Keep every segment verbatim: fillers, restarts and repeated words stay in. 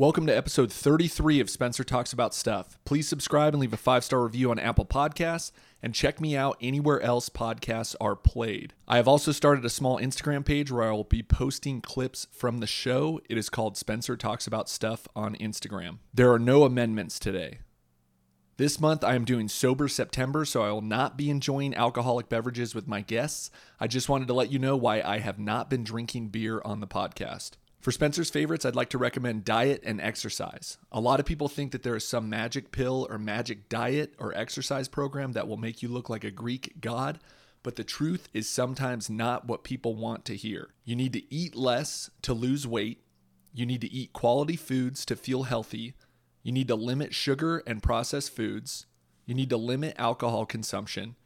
Welcome to episode thirty-three of Spencer Talks About Stuff. Please subscribe and leave a five-star review on Apple Podcasts, and check me out anywhere else podcasts are played. I have also started a small Instagram page where I will be posting clips from the show. It is called Spencer Talks About Stuff on Instagram. There are no amendments today. This month, I am doing Sober September, so I will not be enjoying alcoholic beverages with my guests. I just wanted to let you know why I have not been drinking beer on the podcast. For Spencer's favorites, I'd like to recommend diet and exercise. A lot of people think that there is some magic pill or magic diet or exercise program that will make you look like a Greek god, but the truth is sometimes not what people want to hear. You need to eat less to lose weight. You need to eat quality foods to feel healthy. You need to limit sugar and processed foods. You need to limit alcohol consumption.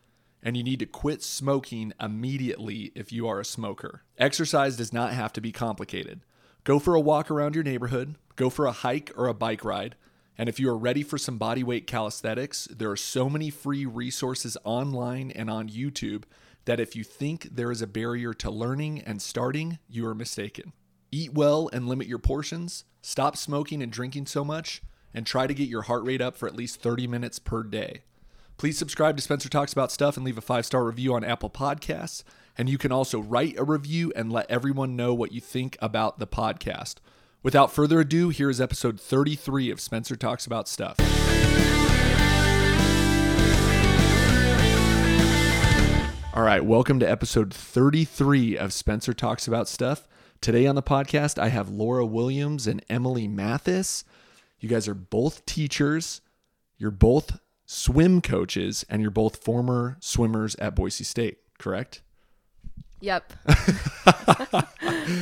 And you need to quit smoking immediately if you are a smoker. Exercise does not have to be complicated. Go for a walk around your neighborhood. Go for a hike or a bike ride. And if you are ready for some bodyweight calisthenics, there are so many free resources online and on YouTube that if you think there is a barrier to learning and starting, you are mistaken. Eat well and limit your portions. Stop smoking and drinking so much, and try to get your heart rate up for at least thirty minutes per day. Please subscribe to Spencer Talks About Stuff and leave a five-star review on Apple Podcasts. And you can also write a review and let everyone know what you think about the podcast. Without further ado, here is episode thirty-three of Spencer Talks About Stuff. All right, welcome to episode thirty-three of Spencer Talks About Stuff. Today on the podcast, I have Laura Williams and Emily Mathis. You guys are both teachers, you're both swim coaches, and you're both former swimmers at Boise State, correct? Yep.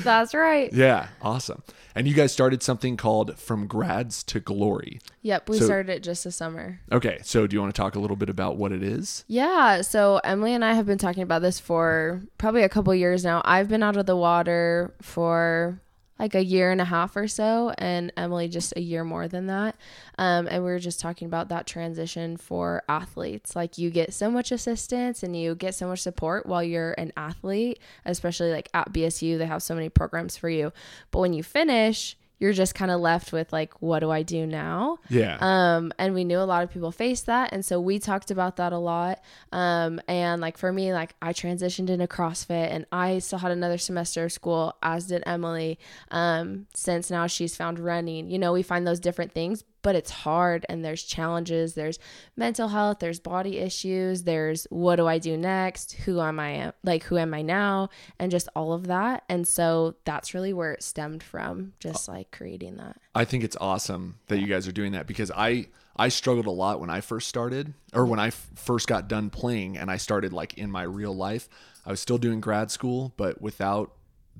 That's right. Yeah, awesome. And you guys started something called From Grads to Glory. Yep, we so, started it just this summer. Okay, so do you want to talk a little bit about what it is? Yeah, so Emily and I have been talking about this for probably a couple years now. I've been out of the water for like a year and a half or so, and Emily just a year more than that. Um, and we were just talking about that transition for athletes. Like, you get so much assistance and you get so much support while you're an athlete, especially like at B S U, they have so many programs for you. But when you finish, you're just kind of left with like, what do I do now? Yeah. Um, and we knew a lot of people faced that. And so we talked about that a lot. Um, and like for me, like I transitioned into CrossFit and I still had another semester of school, as did Emily. Um, since now she's found running, you know, we find those different things, but it's hard and there's challenges, there's mental health, there's body issues, there's what do I do next? Who am I? Like, who am I now? And just all of that. And so that's really where it stemmed from, just like creating that. I think it's awesome that yeah. you guys are doing that, because I, I struggled a lot when I first started, or when I f- first got done playing and I started like in my real life. I was still doing grad school, but without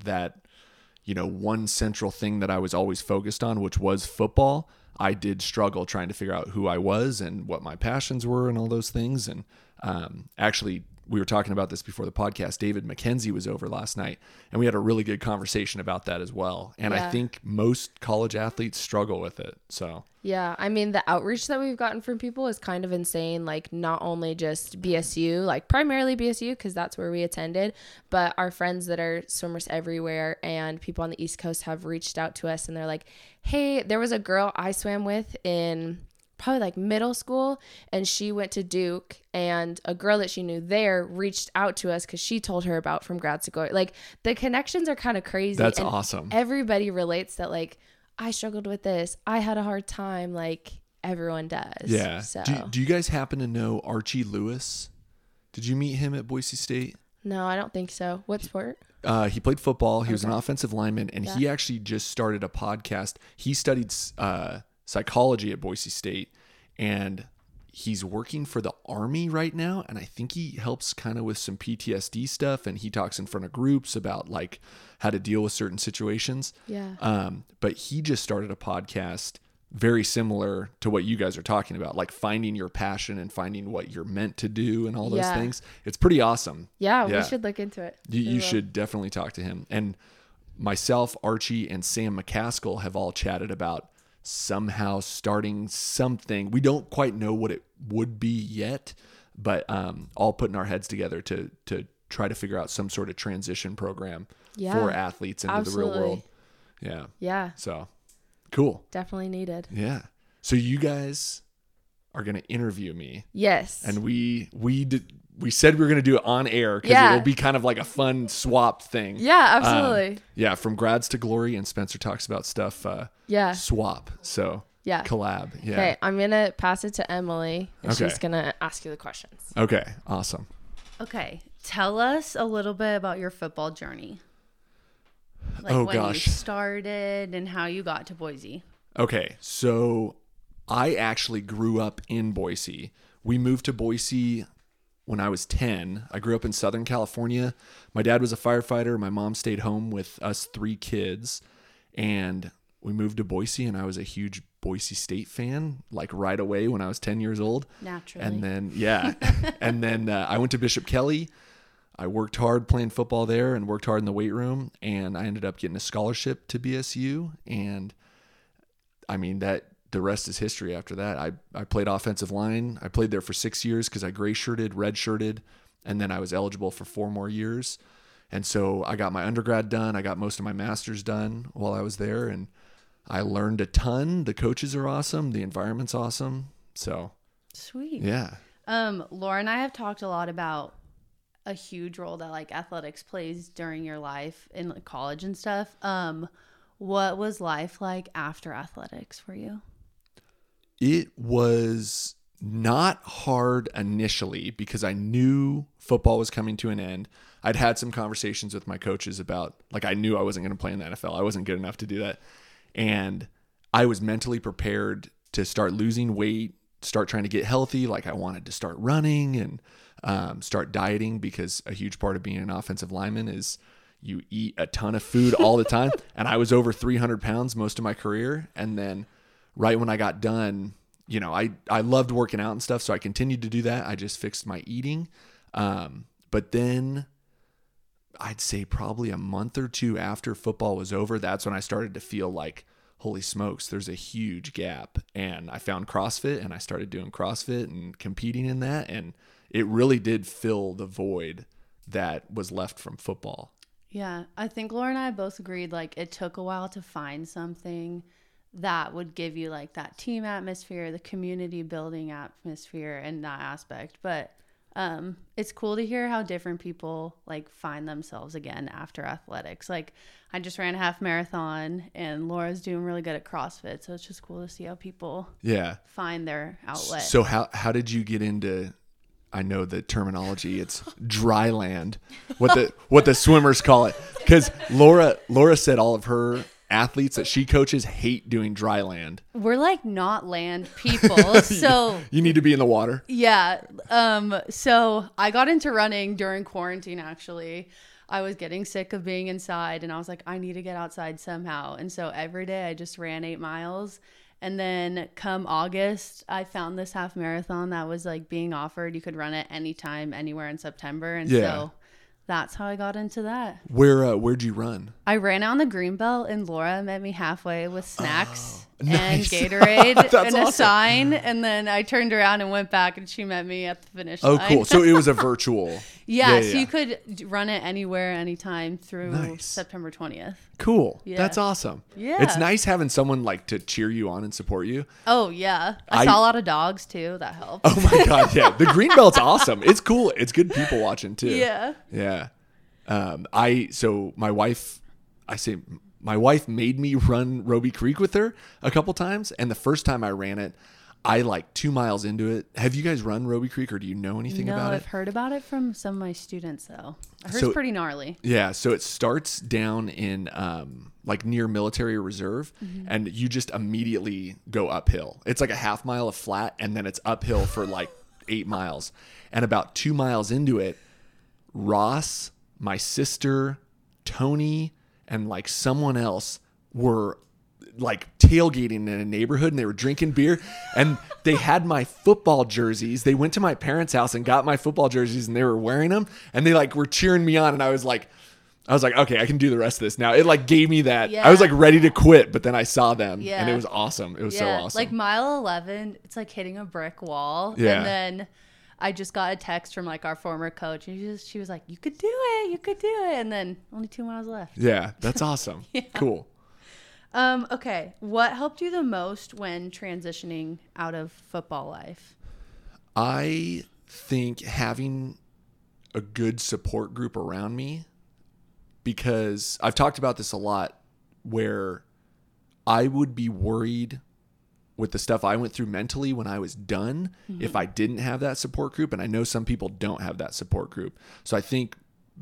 that, you know, one central thing that I was always focused on, which was football, I did struggle trying to figure out who I was and what my passions were and all those things. And um, actually, we were talking about this before the podcast. David McKenzie was over last night, and we had a really good conversation about that as well. And yeah. I think most college athletes struggle with it. So yeah, I mean, the outreach that we've gotten from people is kind of insane. Like, not only just B S U, like primarily B S U, because that's where we attended, but our friends that are swimmers everywhere and people on the East Coast have reached out to us, and they're like, hey, there was a girl I swam with in probably like middle school, and she went to Duke, and a girl that she knew there reached out to us because she told her about From Grads to Glory. Like, the connections are kind of crazy. That's and awesome. Everybody relates that, like, I struggled with this, I had a hard time, like everyone does. Yeah. So do, do you guys happen to know Archie Lewis? Did you meet him at Boise State? No, I don't think so. What sport? Uh, he played football. He okay. was an offensive lineman, and yeah. he actually just started a podcast. He studied uh psychology at Boise State, and he's working for the Army right now, and I think he helps kind of with some P T S D stuff, and he talks in front of groups about like how to deal with certain situations. Yeah. Um, but he just started a podcast very similar to what you guys are talking about, like finding your passion and finding what you're meant to do and all those yeah. things. It's pretty awesome. Yeah, yeah, we should look into it. You, you should definitely talk to him. And myself, Archie, and Sam McCaskill have all chatted about somehow starting something. We don't quite know what it would be yet, but um, all putting our heads together to to try to figure out some sort of transition program yeah, for athletes into absolutely. The real world. Yeah. Yeah. So Cool. Definitely needed. Yeah. So you guys are going to interview me. Yes. And we we did, we said we were going to do it on air because yeah. it'll be kind of like a fun swap thing. Yeah, absolutely. Um, yeah, From Grads to Glory and Spencer Talks About Stuff uh, yeah. swap. So yeah. collab. Yeah. Okay, I'm going to pass it to Emily and okay. she's going to ask you the questions. Okay, awesome. Okay, tell us a little bit about your football journey. Like oh, when gosh. you started and how you got to Boise. Okay, so I actually grew up in Boise. We moved to Boise when I was ten. I grew up in Southern California. My dad was a firefighter. My mom stayed home with us three kids. And we moved to Boise, and I was a huge Boise State fan, like right away when I was ten years old. Naturally. And then, yeah. and then uh, I went to Bishop Kelly. I worked hard playing football there and worked hard in the weight room, and I ended up getting a scholarship to B S U. And I mean, that the rest is history after that. I, I played offensive line. I played there for six years because I gray shirted, red shirted, and then I was eligible for four more years. And so I got my undergrad done. I got most of my master's done while I was there, and I learned a ton. The coaches are awesome. The environment's awesome. So sweet. Yeah. Um, Laura and I have talked a lot about a huge role that like athletics plays during your life in like, college and stuff. Um, what was life like after athletics for you? It was not hard initially because I knew football was coming to an end. I'd had some conversations with my coaches about like, I knew I wasn't going to play in the N F L. I wasn't good enough to do that. And I was mentally prepared to start losing weight, start trying to get healthy. Like I wanted to start running and um, start dieting because a huge part of being an offensive lineman is you eat a ton of food all the time. And I was over three hundred pounds most of my career. And then right when I got done, you know, I, I loved working out and stuff. So I continued to do that. I just fixed my eating. Um, but then I'd say probably a month or two after football was over, that's when I started to feel like, holy smokes, there's a huge gap. And I found CrossFit and I started doing CrossFit and competing in that. And it really did fill the void that was left from football. Yeah. I think Laura and I both agreed, like it took a while to find something that would give you like that team atmosphere, the community building atmosphere and that aspect. But Um, it's cool to hear how different people like find themselves again after athletics. Like I just ran a half marathon and Laura's doing really good at CrossFit. So it's just cool to see how people yeah. find their outlet. So how, how did you get into, I know the terminology, it's dry land, what the, what the swimmers call it. Cause Laura, Laura said all of her athletes that she coaches hate doing dry land. We're like not land people, so you need to be in the water. Yeah. Um so I got into running during quarantine. Actually, I was getting sick of being inside and I was like, I need to get outside somehow. And so every day I just ran eight miles. And then come August, I found this half marathon that was like being offered. You could run it anytime, anywhere in September. And yeah. so that's how I got into that. Where uh, where'd you run? I ran out in the Greenbelt, and Laura met me halfway with snacks oh, nice. and Gatorade and awesome. a sign. And then I turned around and went back, and she met me at the finish oh, line. Oh, cool! So it was a virtual. yeah, yeah, so yeah. you could run it anywhere, anytime through nice. September twentieth. Cool. Yeah. That's awesome. Yeah, it's nice having someone like to cheer you on and support you. Oh yeah, I, I saw a lot of dogs too. That helped. Oh my god, yeah, the Greenbelt's awesome. It's cool. It's good people watching too. Yeah. Yeah. Um, I, so my wife, I say my wife made me run Roby Creek with her a couple times. And the first time I ran it, I like two miles into it. Have you guys run Roby Creek or do you know anything no, about I've it? I've heard about it from some of my students though. I heard so, it's pretty gnarly. Yeah. So it starts down in, um, like near military reserve mm-hmm. and you just immediately go uphill. It's like a half mile of flat and then it's uphill for like eight miles and about two miles into it, Ross, my sister, Tony, and like someone else were like tailgating in a neighborhood and they were drinking beer and they had my football jerseys. They went to my parents' house and got my football jerseys and they were wearing them and they like were cheering me on. And I was like, I was like, okay, I can do the rest of this now. It like gave me that. Yeah. I was like ready to quit, but then I saw them yeah. and it was awesome. It was yeah. so awesome. Like mile eleven, it's like hitting a brick wall. Yeah. And then I just got a text from like our former coach and she, just, she was like, you could do it. You could do it. And then only two miles left. Yeah. That's awesome. yeah. Cool. Um, okay. What helped you the most when transitioning out of football life? I think having a good support group around me, because I've talked about this a lot where I would be worried with the stuff I went through mentally when I was done, mm-hmm. if I didn't have that support group. And I know some people don't have that support group. So I think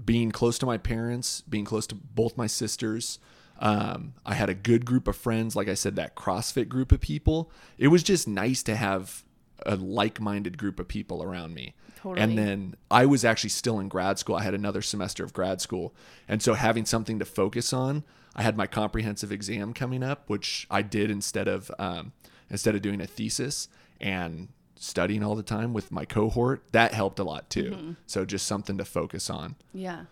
being close to my parents, being close to both my sisters, um, I had a good group of friends. Like I said, that CrossFit group of people, it was just nice to have a like-minded group of people around me. Totally. And then I was actually still in grad school. I had another semester of grad school. And so having something to focus on, I had my comprehensive exam coming up, which I did instead of, um, instead of doing a thesis and studying all the time with my cohort. That helped a lot too. Mm-hmm. So just something to focus on. Yeah.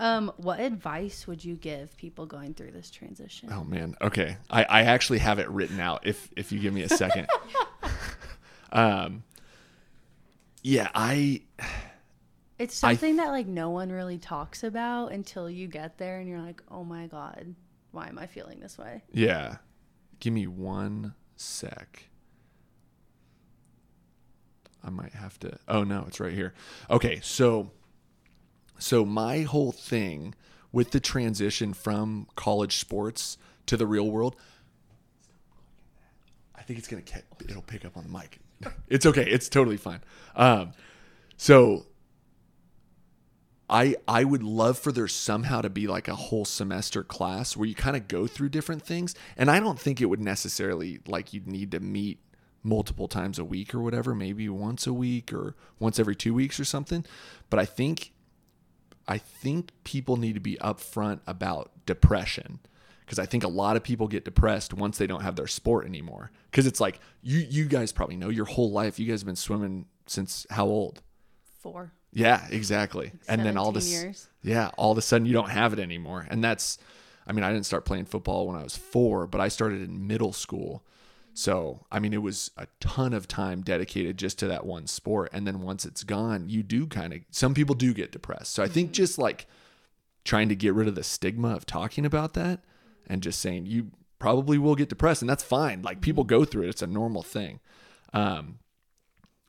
Um, what advice would you give people going through this transition? Oh man. Okay. I, I actually have it written out. If, if you give me a second. um, yeah, I, it's something I, that like no one really talks about until you get there and you're like, oh my God, why am I feeling this way? Yeah. Give me one sec. I might have to, oh no, it's right here. Okay. So, so my whole thing with the transition from college sports to the real world, I think it's going to, it'll pick up on the mic. It's okay. It's totally fine. Um, so I, I would love for there somehow to be like a whole semester class where you kind of go through different things. And I don't think it would necessarily like you'd need to meet multiple times a week or whatever, maybe once a week or once every two weeks or something. But I think, I think people need to be upfront about depression, because I think a lot of people get depressed once they don't have their sport anymore. Because it's like, you, you guys probably know your whole life, you guys have been swimming since how old? Four. Yeah, exactly. Like and then all this, years. yeah, all of a sudden you don't have it anymore. And that's, I mean, I didn't start playing football when I was four, but I started in middle school. So, I mean, it was a ton of time dedicated just to that one sport. And then once it's gone, you do kind of, some people do get depressed. So I think mm-hmm. just like trying to get rid of the stigma of talking about that and just saying you probably will get depressed, and that's fine. Like mm-hmm. people go through it. It's a normal thing. Um,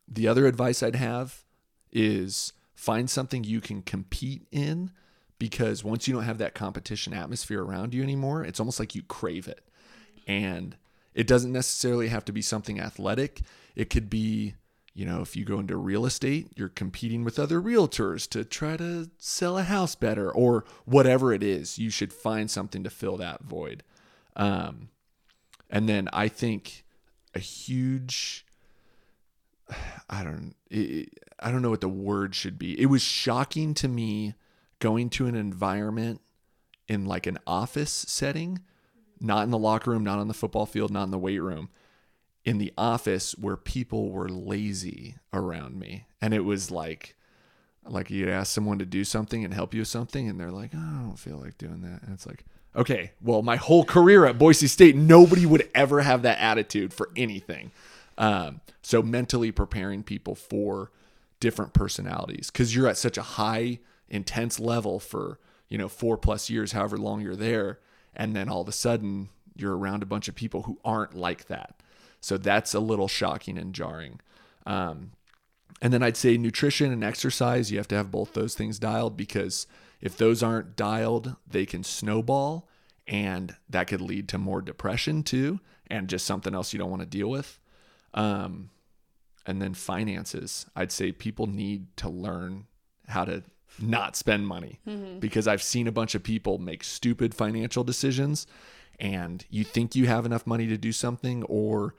the other advice I'd have is find something you can compete in, because once you don't have that competition atmosphere around you anymore, it's almost like you crave it. And it doesn't necessarily have to be something athletic. It could be, you know, if you go into real estate, you're competing with other realtors to try to sell a house better or whatever it is. You should find something to fill that void. Um, and then I think a huge, I don't, it, I don't know what the word should be. It was shocking to me going to an environment in like an office setting, not in the locker room, not on the football field, not in the weight room, in the office, where people were lazy around me. And it was like, like you'd ask someone to do something and help you with something, and they're like, oh, I don't feel like doing that. And it's like, okay, well, my whole career at Boise State, nobody would ever have that attitude for anything. Um, so mentally preparing people for different personalities, because you're at such a high, intense level for, you know, four plus years, however long you're there. And then all of a sudden you're around a bunch of people who aren't like that. So that's a little shocking and jarring. Um, and then I'd say nutrition and exercise, you have to have both those things dialed, because if those aren't dialed, they can snowball, and that could lead to more depression too, and just something else you don't want to deal with. Um, and then finances, I'd say people need to learn how to not spend money, mm-hmm. because I've seen a bunch of people make stupid financial decisions, and you think you have enough money to do something, or,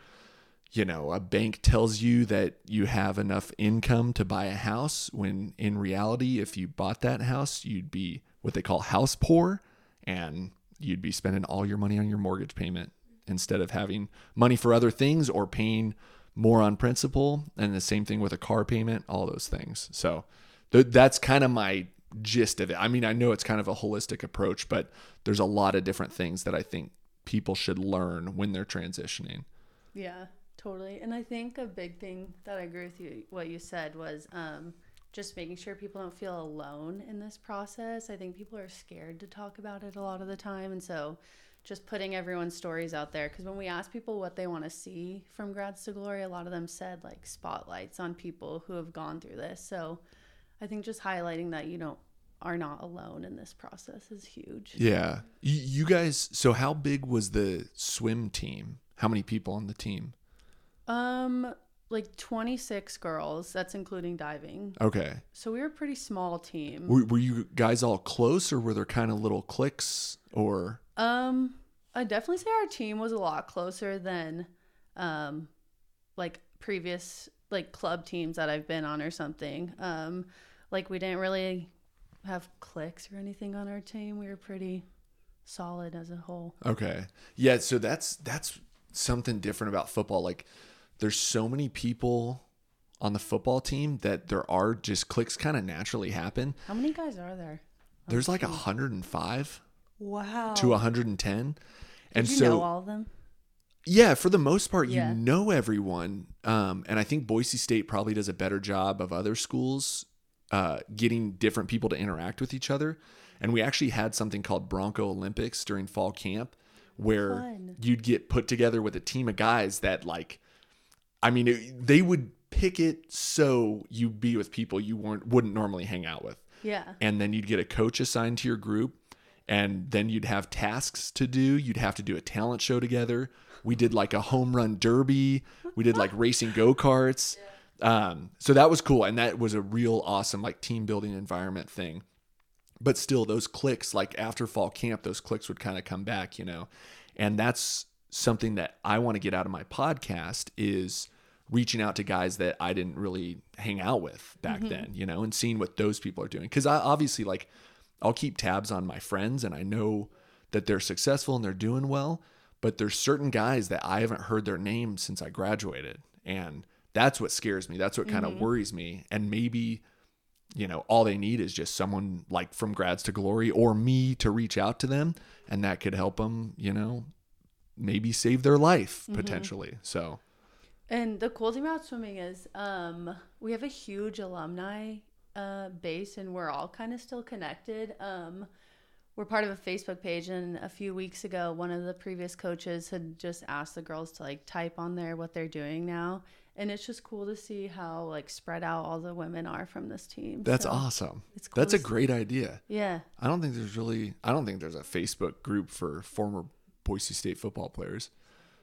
you know, a bank tells you that you have enough income to buy a house, when in reality, if you bought that house, you'd be what they call house poor, and you'd be spending all your money on your mortgage payment instead of having money for other things or paying more on principal. And the same thing with a car payment, all those things. So th- that's kind of my gist of it. I mean, I know it's kind of a holistic approach, but there's a lot of different things that I think people should learn when they're transitioning. Yeah, totally. And I think a big thing that I agree with you, what you said was, um, just making sure people don't feel alone in this process. I think people are scared to talk about it a lot of the time. And so just putting everyone's stories out there. Because when we asked people what they want to see from Grads to Glory, a lot of them said like spotlights on people who have gone through this. So I think just highlighting that you don't are not alone in this process is huge. Yeah. You guys, so how big was the swim team? How many people on the team? Um, like twenty-six girls. That's including diving. Okay. So we were a pretty small team. Were, were you guys all close, or were there kind of little cliques, or? Um, I definitely say our team was a lot closer than, um, like previous like club teams that I've been on or something. Um, like we didn't really have cliques or anything on our team. We were pretty solid as a whole. Okay. Yeah. So that's, that's something different about football. Like there's so many people on the football team that there are just cliques kind of naturally happen. How many guys are there? There's like one hundred five. Wow. To one hundred ten. And Did you so, know all of them? Yeah, for the most part, yeah. You know everyone. Um, and I think Boise State probably does a better job of other schools uh, getting different people to interact with each other. And we actually had something called Bronco Olympics during fall camp, where Fun. You'd get put together with a team of guys that, like, I mean, it, they would pick it so you'd be with people you weren't wouldn't normally hang out with. Yeah. And then you'd get a coach assigned to your group. And then you'd have tasks to do. You'd have to do a talent show together. We did like a home run derby. We did like racing go-karts. Yeah. Um, so that was cool. And that was a real awesome like team building environment thing. But still, those cliques, like after fall camp, those cliques would kind of come back, you know. And that's something that I want to get out of my podcast, is reaching out to guys that I didn't really hang out with back mm-hmm. then, you know, and seeing what those people are doing. Because I obviously like... I'll keep tabs on my friends, and I know that they're successful and they're doing well, but there's certain guys that I haven't heard their name since I graduated. And that's what scares me. That's what kind of mm-hmm. worries me. And maybe, you know, all they need is just someone like from Grads to Glory or me to reach out to them. And that could help them, you know, maybe save their life mm-hmm. potentially. So. And the cool thing about swimming is um, we have a huge alumni uh base, and we're all kind of still connected. Um we're part of a Facebook page, and a few weeks ago one of the previous coaches had just asked the girls to like type on there what they're doing now, and it's just cool to see how like spread out all the women are from this team. That's so awesome. It's cool. That's a great idea. Yeah. I don't think there's really I don't think there's a Facebook group for former Boise State football players.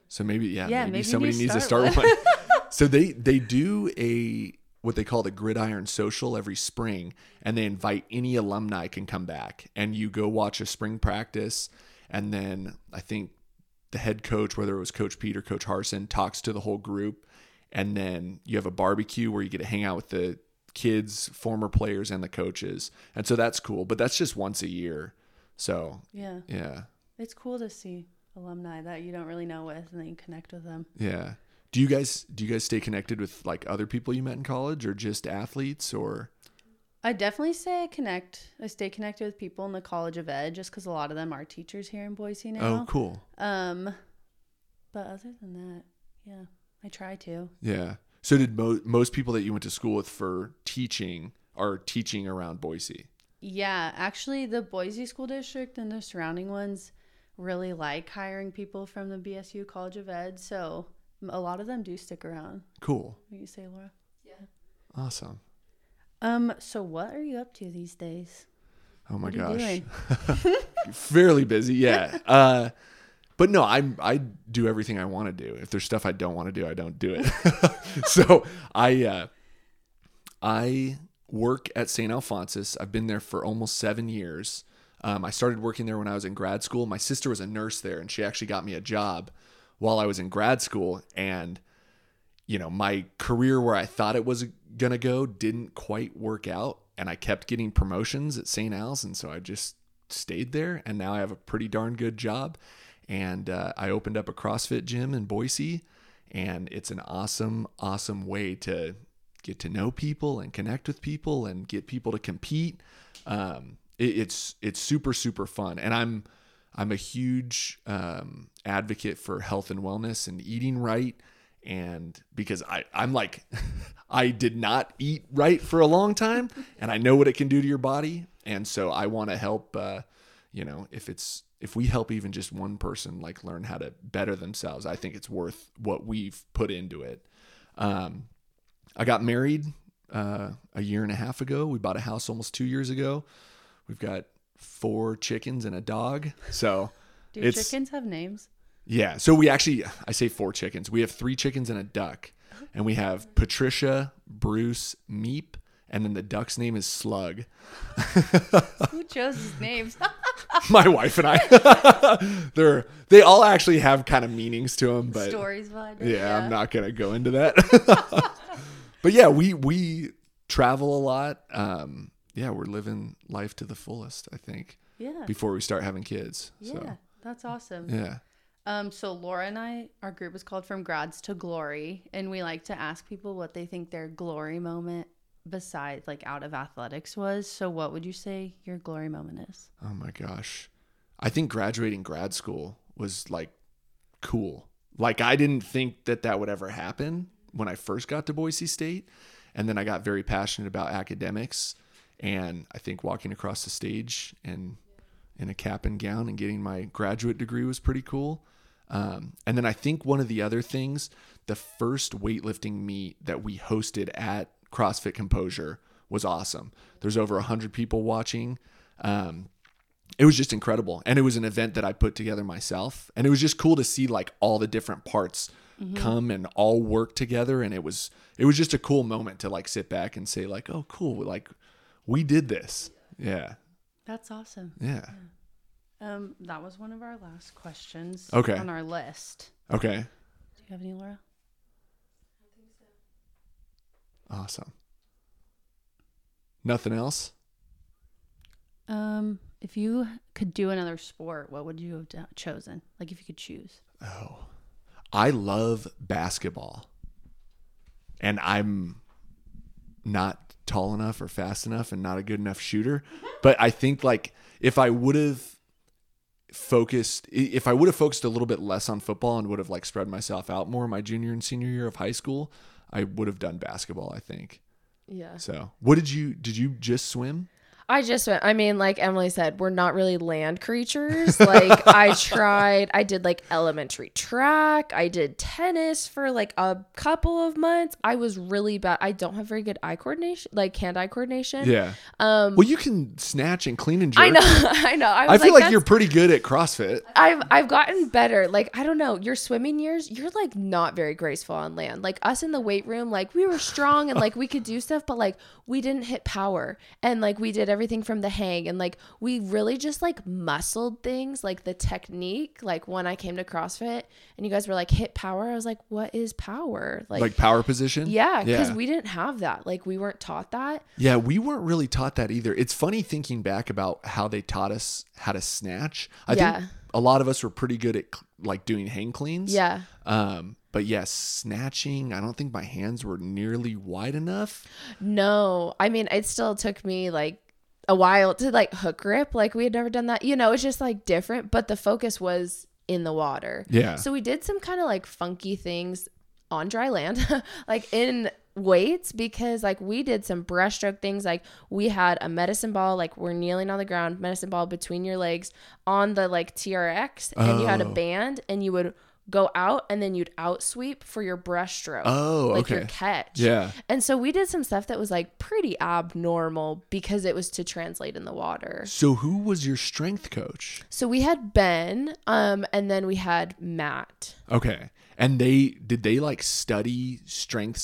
So maybe yeah, yeah maybe, maybe somebody need to start needs to start one. one. So they they do a what they call the Gridiron Social every spring, and they invite any alumni can come back, and you go watch a spring practice. And then I think the head coach, whether it was Coach Pete or Coach Harson, talks to the whole group. And then you have a barbecue where you get to hang out with the kids, former players, and the coaches. And so that's cool, but that's just once a year. So yeah, yeah, it's cool to see alumni that you don't really know with, and then you connect with them. Yeah. Do you guys do you guys stay connected with like other people you met in college, or just athletes, or? I definitely say I connect. I stay connected with people in the College of Ed, just because a lot of them are teachers here in Boise now. Oh, cool. Um, but other than that, yeah, I try to. Yeah. So did mo- most people that you went to school with for teaching are teaching around Boise? Yeah, actually, the Boise School District and the surrounding ones really like hiring people from the B S U College of Ed, so. A lot of them do stick around. Cool. What you say, Laura? Yeah. Awesome. Um. So what are you up to these days? Oh my what gosh. Fairly busy. Yeah. Uh, but no, I I do everything I want to do. If there's stuff I don't want to do, I don't do it. So I uh, I work at Saint Alphonsus. I've been there for almost seven years. Um, I started working there when I was in grad school. My sister was a nurse there, and she actually got me a job while I was in grad school. And, you know, my career where I thought it was going to go didn't quite work out. And I kept getting promotions at Saint Al's. And so I just stayed there. And now I have a pretty darn good job. And uh, I opened up a CrossFit gym in Boise. And it's an awesome, awesome way to get to know people and connect with people and get people to compete. Um, it, it's it's super, super fun. And I'm... I'm a huge um, advocate for health and wellness and eating right. And because I, I'm like, I did not eat right for a long time, and I know what it can do to your body. And so I want to help, uh, you know, if it's, if we help even just one person like learn how to better themselves, I think it's worth what we've put into it. Um, I got married uh, a year and a half ago. We bought a house almost two years ago. We've got four chickens and a dog. So do it's, chickens have names? Yeah. So we actually, I say four chickens. We have three chickens and a duck, and we have Patricia, Bruce, Meep, and then the duck's name is Slug. Who chose his names? My wife and I. They're they all actually have kind of meanings to them, but stories behind it. Yeah, yeah, I'm not gonna go into that. But yeah, we we travel a lot. Um, yeah, we're living life to the fullest, I think. Yeah. Before we start having kids. Yeah, so. That's awesome. Yeah. Um, so Laura and I, our group is called From Grads to Glory, and we like to ask people what they think their glory moment besides like out of athletics was. So what would you say your glory moment is? Oh my gosh. I think graduating grad school was like cool. Like I didn't think that that would ever happen when I first got to Boise State. And then I got very passionate about academics, and I think walking across the stage and in a cap and gown and getting my graduate degree was pretty cool. Um, and then I think one of the other things, the first weightlifting meet that we hosted at CrossFit Composure was awesome. There's over one hundred people watching. Um, it was just incredible. And it was an event that I put together myself. And it was just cool to see like all the different parts mm-hmm. come and all work together. And it was it was just a cool moment to like sit back and say like, oh, cool. Like we did this. Yeah. That's awesome. Yeah. yeah. Um, that was one of our last questions okay. on our list. Okay. Do you have any, Laura? Awesome. Nothing else? Um, if you could do another sport, what would you have d- chosen? Like if you could choose. Oh, I love basketball, and I'm not tall enough or fast enough and not a good enough shooter. But I think like if I would have focused, if I would have focused a little bit less on football and would have like spread myself out more my junior and senior year of high school, I would have done basketball, I think. Yeah. So what did you, did you just swim? I just went, I mean, like Emily said, we're not really land creatures. Like I tried, I did like elementary track. I did tennis for like a couple of months. I was really bad. I don't have very good eye coordination, like hand-eye coordination. Yeah. Um, well, you can snatch and clean and jerk. I know. I know. I, I feel like, like you're pretty good at CrossFit. I've, I've gotten better. Like, I don't know, your swimming years, you're like not very graceful on land. Like us in the weight room, like we were strong and like we could do stuff, but like we didn't hit power, and like we did everything. everything from the hang, and like we really just like muscled things, like the technique. Like when I came to CrossFit and you guys were like hit power, I was like, what is power? Like, like power position? Yeah, because yeah. we didn't have that. Like we weren't taught that. Yeah, we weren't really taught that either. It's funny thinking back about how they taught us how to snatch. I yeah. think a lot of us were pretty good at like doing hang cleans. Yeah. Um, but yes, snatching, I don't think my hands were nearly wide enough. No, I mean, it still took me like a while to like hook grip. Like we had never done that, you know. It's just like different, but the focus was in the water. Yeah. So we did some kind of like funky things on dry land, like in weights, because like we did some breaststroke things. Like we had a medicine ball, like we're kneeling on the ground, medicine ball between your legs on the like T R X, and oh. you had a band, and you would go out, and then you'd out sweep for your breaststroke. Oh, like okay. your catch. Yeah. And so we did some stuff that was like pretty abnormal because it was to translate in the water. So who was your strength coach? So we had Ben, um, and then we had Matt. Okay. And they, did they like study strength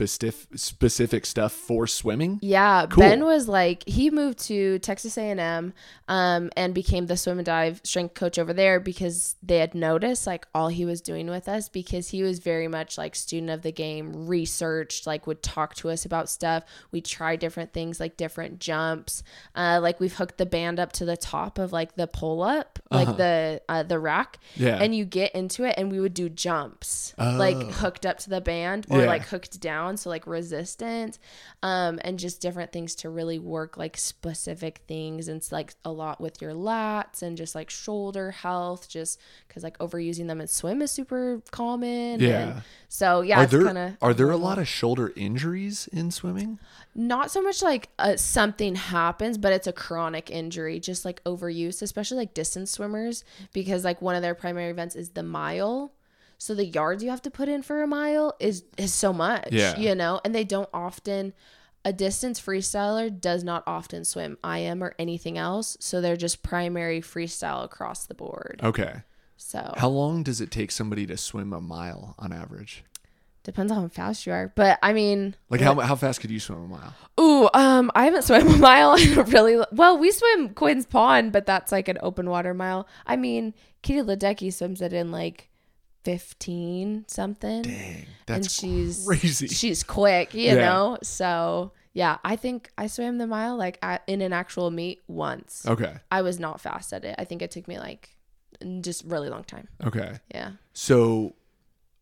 specific, specific stuff for swimming? Yeah. Cool. Ben was like, he moved to Texas A and M um, and became the swim and dive strength coach over there because they had noticed like all he was doing with us, because he was very much like student of the game, researched, like would talk to us about stuff. We tried different things, like different jumps. Uh, like we've hooked the band up to the top of like the pull up, like uh-huh. the, uh, the rack yeah. and you get into it, and we would do jumps oh. like hooked up to the band or yeah. like hooked down. down. So like resistance, um, and just different things to really work like specific things. And it's like a lot with your lats and just like shoulder health, just because like overusing them in swim is super common. Yeah. And so yeah, are it's kind of. Are there a lot of shoulder injuries in swimming? Not so much like uh, something happens, but it's a chronic injury, just like overuse, especially like distance swimmers, because like one of their primary events is the mile. So the yards you have to put in for a mile is, is so much, yeah. you know, and they don't often, a distance freestyler does not often swim I M or anything else. So they're just primary freestyle across the board. Okay. So how long does it take somebody to swim a mile on average? Depends on how fast you are. But I mean, like how how fast could you swim a mile? Ooh, um, I haven't swam a mile in a really well, we swim Quinn's Pond, but that's like an open water mile. I mean, Katie Ledecky swims it in like fifteen something. Dang, that's and she's, crazy. She's quick, you yeah. know? So yeah, I think I swam the mile like at, in an actual meet once. Okay. I was not fast at it. I think it took me like just really long time. Okay. Yeah. So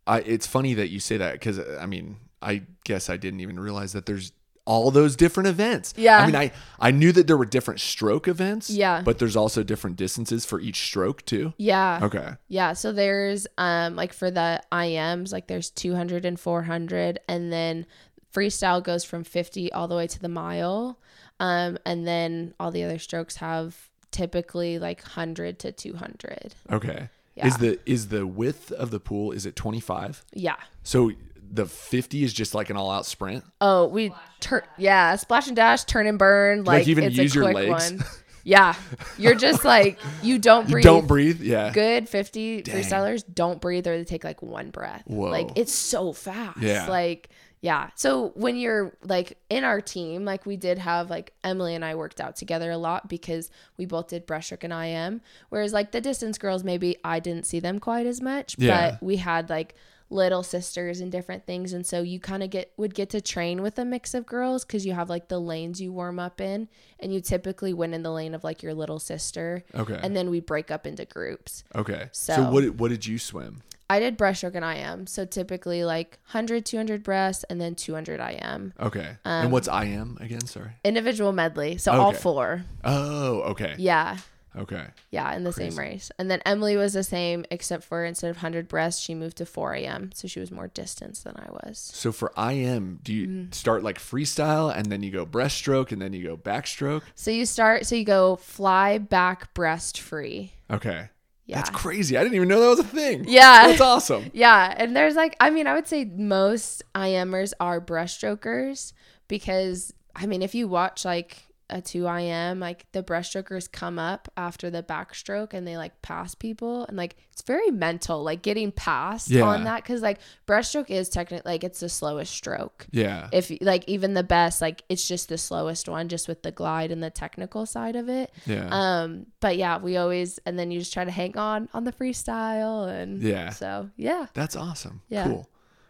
I, it's funny that you say that because, I mean, I guess I didn't even realize that there's all those different events. Yeah. I mean, I, I knew that there were different stroke events. Yeah. But there's also different distances for each stroke too. Yeah. Okay. Yeah. So there's um like for the I Ms, like there's two hundred and four hundred. And then freestyle goes from fifty all the way to the mile. Um, and then all the other strokes have typically like one hundred to two hundred. Okay. Yeah. Is the is the width of the pool, is it twenty-five? Yeah. So the fifty is just like an all-out sprint? Oh, we turn, yeah, splash and dash, turn and burn. Like, like even it's use a your quick legs? One. Yeah. You're just like, you don't breathe. You don't breathe, yeah. Good fifty Dang. Freestylers don't breathe or they take like one breath. Whoa. Like, it's so fast. Yeah. Like, yeah. So when you're like in our team, like we did have like Emily and I worked out together a lot because we both did breaststroke and I M. Whereas like the distance girls, maybe I didn't see them quite as much, yeah. but we had like little sisters and different things. And so you kind of get, would get to train with a mix of girls because you have like the lanes you warm up in and you typically went in the lane of like your little sister. Okay. And then we break up into groups. Okay. So, so what, what did you swim? I did breaststroke and I M. So typically like one hundred, two hundred breast and then two hundred I M. Okay. Um, and what's I M again? Sorry. Individual medley. So okay. all four. Oh, okay. Yeah. Okay. Yeah. In the Crazy. Same race. And then Emily was the same except for instead of one hundred breast, she moved to four I M. So she was more distance than I was. So for I M, do you mm. start like freestyle and then you go breaststroke and then you go backstroke? So you start, so you go fly, back, breast, free. Okay. Yeah. That's crazy. I didn't even know that was a thing. Yeah. That's awesome. Yeah. And there's like, I mean, I would say most I Mers are breaststrokers because, I mean, if you watch like a two I M, like the breaststrokers come up after the backstroke and they like pass people. And like, it's very mental, like getting passed yeah. on that. Cause like breaststroke is technically like it's the slowest stroke. Yeah. If like even the best, like it's just the slowest one just with the glide and the technical side of it. Yeah. Um, but yeah, we always, and then you just try to hang on on the freestyle and yeah. So yeah. That's awesome. Yeah. Cool.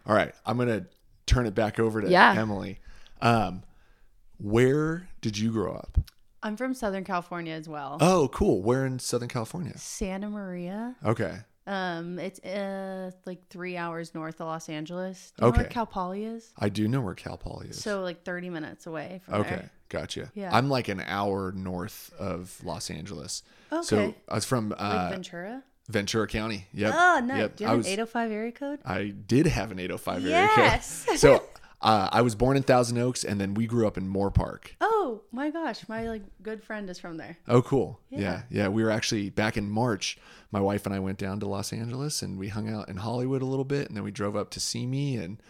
All right. I'm going to turn it back over to yeah. Emily. Um, Where did you grow up? I'm from Southern California as well. Oh, cool. Where in Southern California? Santa Maria. Okay. Um, it's uh like three hours north of Los Angeles. Do you okay. know where Cal Poly is? I do know where Cal Poly is. So like thirty minutes away from okay. there. Okay, gotcha. Yeah. I'm like an hour north of Los Angeles. Okay. So I was from uh, like Ventura. Ventura County. Yep. Oh, nice. Yep. Do you have I an was, eight oh five area code? I did have an eight oh five yes. area code. So. Uh, I was born in Thousand Oaks, and then we grew up in Moorpark. Oh my gosh, my like good friend is from there. Oh, cool. Yeah. yeah, yeah. We were actually back in March. My wife and I went down to Los Angeles, and we hung out in Hollywood a little bit, and then we drove up to Simi, and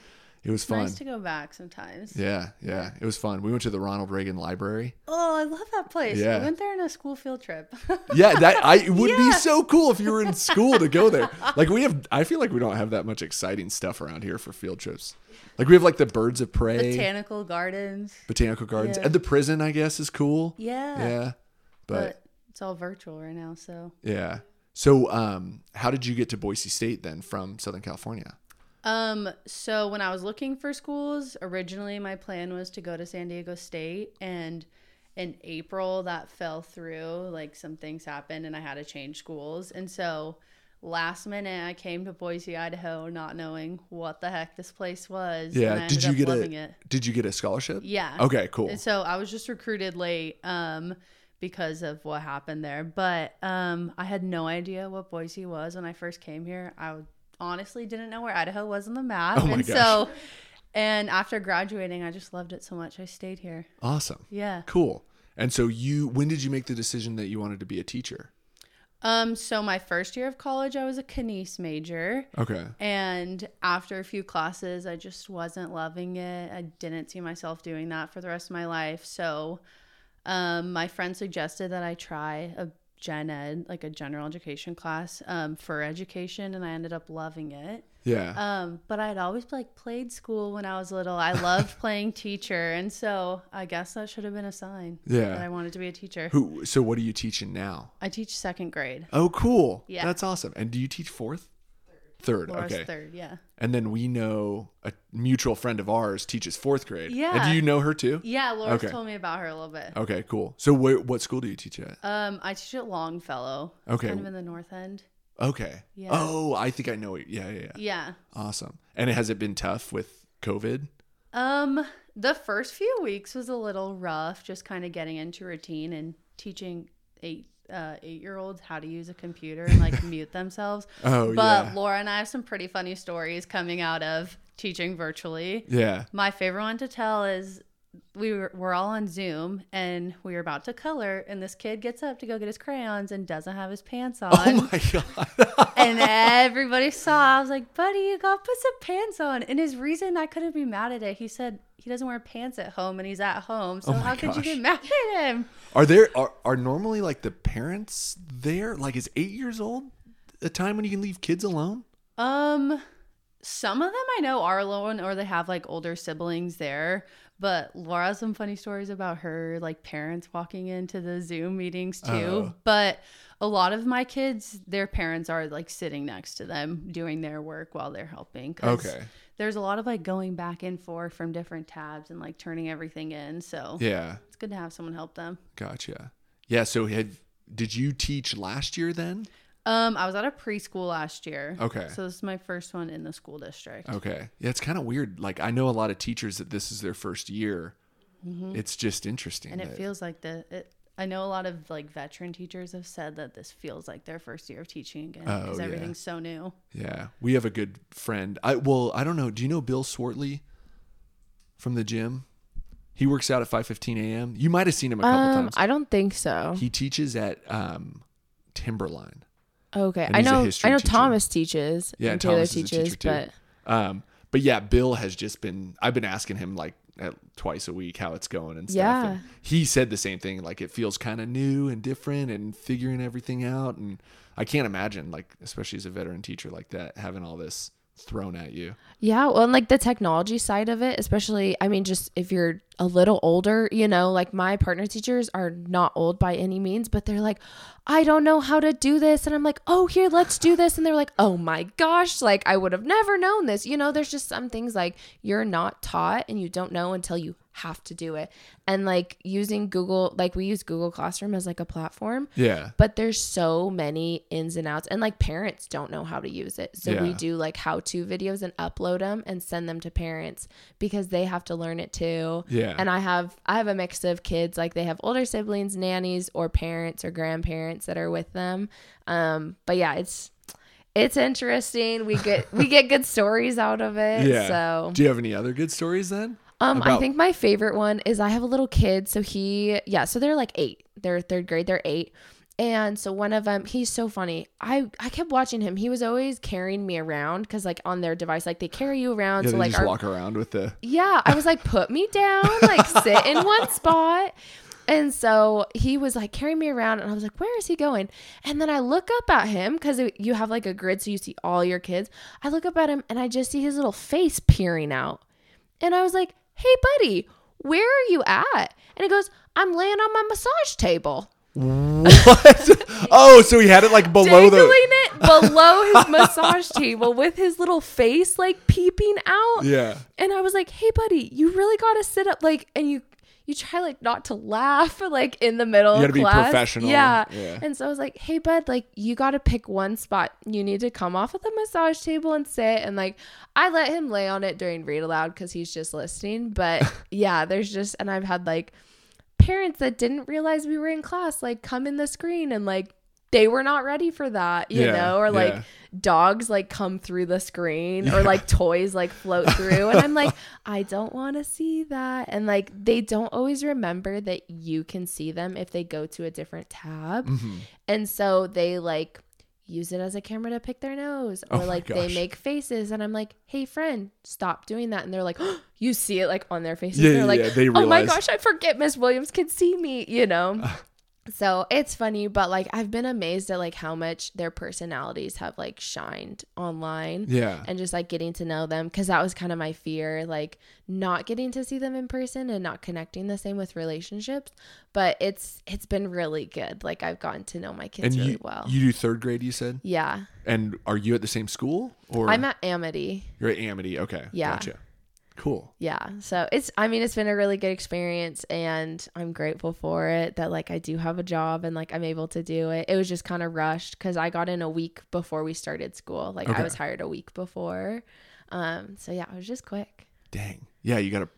it was it's fun. Nice to go back sometimes. Yeah, yeah, it was fun. We went to the Ronald Reagan Library. Oh, I love that place. Yeah. We went there on a school field trip. yeah, that I it would yeah. be so cool if you were in school to go there. Like we have, I feel like we don't have that much exciting stuff around here for field trips. Like we have like the birds of prey, botanical gardens, botanical gardens, yeah. and the prison I guess is cool. Yeah, yeah, but, but it's all virtual right now, so yeah. So, um, how did you get to Boise State then from Southern California? Um, so when I was looking for schools, originally my plan was to go to San Diego State, and in April that fell through. Like some things happened, and I had to change schools, and so last minute, I came to Boise, Idaho, not knowing what the heck this place was. Yeah. And I did you get a, it. Did you get a scholarship? Yeah. Okay, cool. And so I was just recruited late um, because of what happened there. But um, I had no idea what Boise was when I first came here. I honestly didn't know where Idaho was on the map. Oh my and gosh. so, and after graduating, I just loved it so much. I stayed here. Awesome. Yeah. Cool. And so you, when did you make the decision that you wanted to be a teacher? Um, so my first year of college, I was a Kines major. Okay. And after a few classes, I just wasn't loving it. I didn't see myself doing that for the rest of my life. So, um, my friend suggested that I try a gen ed, like a general education class, um, for education. And I ended up loving it. Yeah. Um, but I'd always like played school when I was little. I loved playing teacher. And so I guess that should have been a sign yeah. that I wanted to be a teacher. Who? So what are you teaching now? I teach second grade. Oh, cool. Yeah. That's awesome. And do you teach fourth? Third. Third. Laura's okay. Third. Yeah. And then we know a mutual friend of ours teaches fourth grade. Yeah. And do you know her too? Yeah. Laura's okay. told me about her a little bit. Okay, cool. So wh- what school do you teach at? Um, I teach at Longfellow. Okay. Kind of in the north end. Okay. Yeah. Oh, I think I know it. Yeah, yeah, yeah. Yeah. Awesome. And has it been tough with COVID? Um, the first few weeks was a little rough, just kind of getting into routine and teaching eight uh, eight-year-olds how to use a computer and like mute themselves. Oh, but yeah. Laura and I have some pretty funny stories coming out of teaching virtually. Yeah. My favorite one to tell is we were, were all on Zoom and we were about to color and this kid gets up to go get his crayons and doesn't have his pants on. Oh my God. And everybody saw. I was like, buddy, you got to put some pants on. And his reason I couldn't be mad at it, he said he doesn't wear pants at home and he's at home. So oh how gosh. could you get mad at him? Are there, are, are normally like the parents there? Like is eight years old a time when you can leave kids alone? Um, some of them I know are alone or they have like older siblings there. But Laura has some funny stories about her, like parents walking into the Zoom meetings too. Oh. But a lot of my kids, their parents are like sitting next to them doing their work while they're helping. Okay. There's a lot of like going back and forth from different tabs and like turning everything in. So yeah, it's good to have someone help them. Gotcha. Yeah. So had, did you teach last year then? Um, I was at a preschool last year. Okay. So this is my first one in the school district. Okay. Yeah, it's kind of weird. Like I know a lot of teachers that this is their first year. Mm-hmm. It's just interesting. And it feels like the, it, I know a lot of like veteran teachers have said that this feels like their first year of teaching again because oh, everything's yeah. so new. Yeah. We have a good friend. I Well, I don't know. Do you know Bill Swartley from the gym? He works out at five fifteen a.m. You might have seen him a couple um, times. I don't think so. He teaches at um, Timberline. Okay, and I know. I know teacher. Thomas teaches. Yeah, and Taylor Thomas teaches, but um, but yeah, Bill has just been. I've been asking him like at, twice a week how it's going and stuff. Yeah, and he said the same thing. Like it feels kind of new and different, and figuring everything out. And I can't imagine, like especially as a veteran teacher like that, having all this thrown at you. Yeah, well, and like the technology side of it, especially. I mean, just if you're a little older, you know, like my partner teachers are not old by any means, but they're like, I don't know how to do this. And I'm like, oh, here, let's do this. And they're like, oh my gosh, like I would have never known this. You know, there's just some things like you're not taught and you don't know until you have to do it. And like using Google, like we use Google Classroom as like a platform. Yeah. But there's so many ins and outs and like parents don't know how to use it. So yeah. we do like how-to videos and upload them and send them to parents because they have to learn it too. Yeah. And I have I have a mix of kids, like they have older siblings, nannies, or parents or grandparents that are with them. Um, but yeah, it's it's interesting. We get we get good stories out of it. Yeah. So do you have any other good stories then? Um, About- I think my favorite one is I have a little kid. So he yeah, so they're like eight. They're third grade, they're eight. And so one of them, he's so funny. I, I kept watching him. He was always carrying me around because like on their device, like they carry you around. Yeah, so they like just our, walk around with the. Yeah. I was like, put me down, like sit in one spot. And so he was like carrying me around and I was like, where is he going? And then I look up at him because you have like a grid. So you see all your kids. I look up at him and I just see his little face peering out. And I was like, hey buddy, where are you at? And he goes, I'm laying on my massage table. What? Oh, so he had it like below the it below his massage table with his little face like peeping out. Yeah. And I was like, hey buddy, you really gotta sit up like and you you try like not to laugh like in the middle of class. You gotta be professional. Yeah. yeah. And so I was like, hey bud, like you gotta pick one spot. You need to come off of the massage table and sit. And like I let him lay on it during read aloud because he's just listening. But yeah, there's just, and I've had like parents that didn't realize we were in class, like come in the screen and like they were not ready for that, you yeah, know, or like yeah. dogs like come through the screen yeah. or like toys like float through. And I'm like, I don't want to see that. And like, they don't always remember that you can see them if they go to a different tab. Mm-hmm. And so they like use it as a camera to pick their nose or oh like they make faces. And I'm like, hey friend, stop doing that. And they're like, oh, you see it like on their faces. Yeah, they're yeah, like, yeah, they realize. Oh my gosh, I forget Miss Williams can see me, you know? So it's funny, but like I've been amazed at like how much their personalities have like shined online. Yeah. And just like getting to know them, because that was kind of my fear, like not getting to see them in person and not connecting the same with relationships. But it's it's been really good. Like I've gotten to know my kids and really you, well. You do third grade, you said? Yeah. And are you at the same school? Or I'm at Amity. You're at Amity. Okay. Yeah. Gotcha. Cool. Yeah. So it's, I mean, it's been a really good experience and I'm grateful for it that like I do have a job and like I'm able to do it. It was just kind of rushed because I got in a week before we started school. Like okay. I was hired a week before. Um. So yeah, it was just quick. Dang. Yeah. You got to,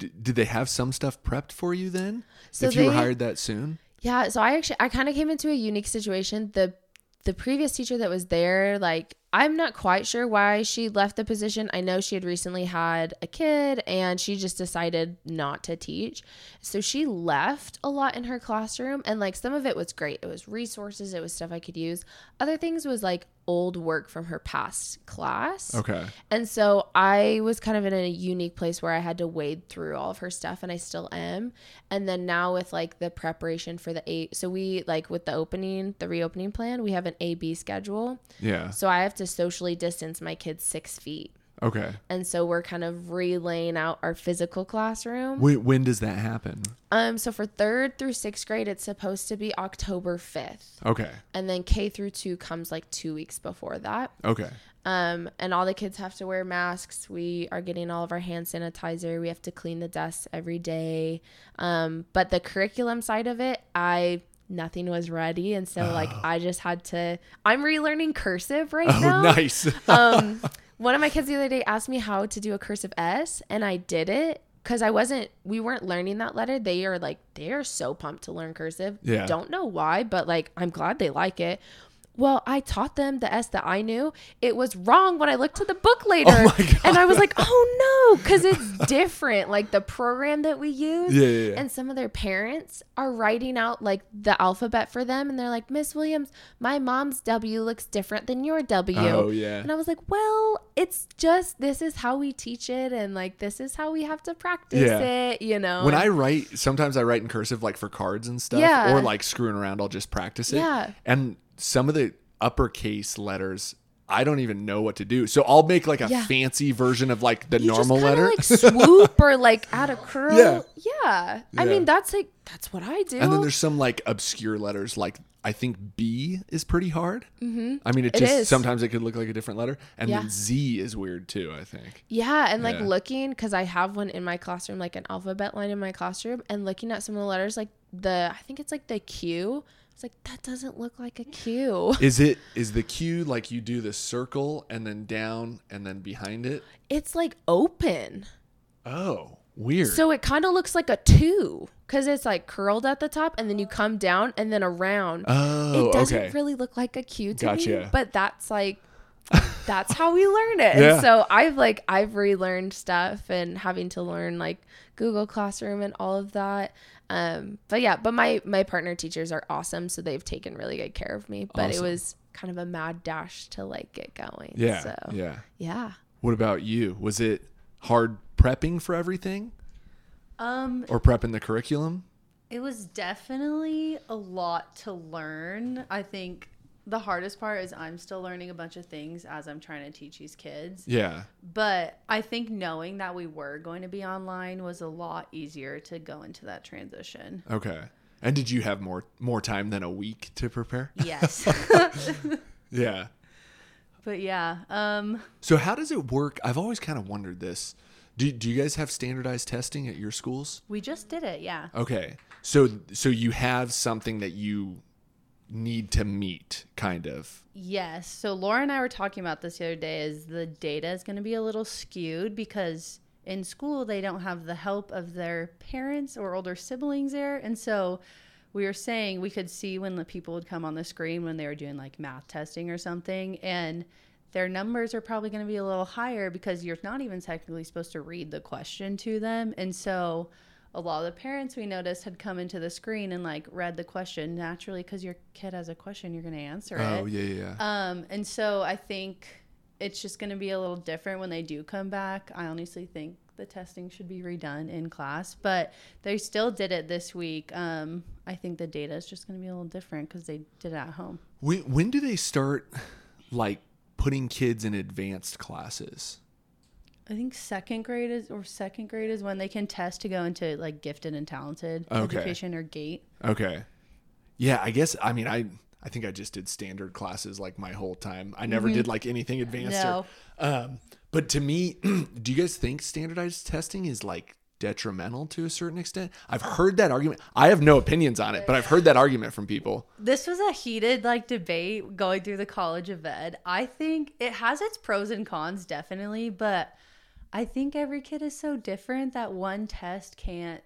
d- did they have some stuff prepped for you then? So if they, you were hired that soon? Yeah. So I actually, I kind of came into a unique situation. The The previous teacher that was there, like, I'm not quite sure why she left the position. I know she had recently had a kid and she just decided not to teach. So she left a lot in her classroom and like some of it was great. It was resources. It was stuff I could use. Other things was like old work from her past class. Okay. And so I was kind of in a unique place where I had to wade through all of her stuff and I still am. And then now with like the preparation for the eight. So we like with the opening, the reopening plan, we have an A B schedule. Yeah. So I have to socially distance my kids six feet. Okay. And so we're kind of relaying out our physical classroom. Wait, when does that happen? Um, so for third through sixth grade, it's supposed to be October fifth. Okay. And then K through two comes like two weeks before that. Okay. Um, and all the kids have to wear masks. We are getting all of our hand sanitizer. We have to clean the desks every day. Um, but the curriculum side of it, I... nothing was ready. And so like, oh. I just had to, I'm relearning cursive right oh, now. Nice. um, one of my kids the other day asked me how to do a cursive S and I did it because I wasn't, we weren't learning that letter. They are like, they are so pumped to learn cursive. Yeah. Don't know why, but like, I'm glad they like it. Well, I taught them the S that I knew. It was wrong when I looked to the book later. Oh my God. And I was like, oh no, because it's different. Like the program that we use. Yeah, yeah, yeah. And some of their parents are writing out like the alphabet for them. And they're like, Miss Williams, my mom's W looks different than your W. Oh, yeah. And I was like, well, it's just, this is how we teach it. And like, this is how we have to practice yeah. it, you know. When I write, sometimes I write in cursive like for cards and stuff. Yeah. Or like screwing around, I'll just practice it. Yeah. And some of the uppercase letters, I don't even know what to do. So I'll make like a yeah. fancy version of like the you normal just letter. Like swoop or like add a curl. Yeah. Yeah. yeah. I mean, that's like, that's what I do. And then there's some like obscure letters. Like I think B is pretty hard. Mm-hmm. I mean, it, it just, is. sometimes it could look like a different letter. And yeah. then Z is weird too, I think. Yeah. And like yeah. looking, cause I have one in my classroom, like an alphabet line in my classroom and looking at some of the letters, like the, I think it's like the Q. It's like, that doesn't look like a Q. Is it, is the Q like you do the circle and then down and then behind it? It's like open. Oh, weird. So it kind of looks like a two because it's like curled at the top and then you come down and then around. Oh, it doesn't okay. really look like a Q to gotcha. me, but that's like, that's how we learn it. Yeah. And so I've like, I've relearned stuff and having to learn like Google Classroom and all of that. Um, but yeah, but my, my partner teachers are awesome. So they've taken really good care of me, but awesome. It was kind of a mad dash to like get going. Yeah. So, yeah. Yeah. What about you? Was it hard prepping for everything? Um, or prepping the curriculum? It was definitely a lot to learn. I think the hardest part is I'm still learning a bunch of things as I'm trying to teach these kids. Yeah. But I think knowing that we were going to be online was a lot easier to go into that transition. Okay. And did you have more more time than a week to prepare? Yes. yeah. But yeah. Um, so how does it work? I've always kind of wondered this. Do do you guys have standardized testing at your schools? We just did it, yeah. Okay. So so you have something that you need to meet, kind of. Yes. So Laura and I were talking about this the other day, is the data is going to be a little skewed because in school they don't have the help of their parents or older siblings there. And so we were saying we could see when the people would come on the screen when they were doing like math testing or something, and their numbers are probably going to be a little higher because you're not even technically supposed to read the question to them. And so a lot of the parents we noticed had come into the screen and like read the question naturally because your kid has a question, you're going to answer it. Oh, yeah, yeah. Um, and so I think it's just going to be a little different when they do come back. I honestly think the testing should be redone in class, but they still did it this week. Um, I think the data is just going to be a little different because they did it at home. When, when do they start like putting kids in advanced classes? I think second grade is or second grade is when they can test to go into like gifted and talented okay. education or GATE. Okay. Yeah, I guess I mean I I think I just did standard classes like my whole time. I never mm-hmm. did like anything advanced. No. Or, um but to me, do you guys think standardized testing is like detrimental to a certain extent? I've heard that argument. I have no opinions on it, but I've heard that argument from people. This was a heated like debate going through the College of Ed. I think it has its pros and cons definitely, but I think every kid is so different that one test can't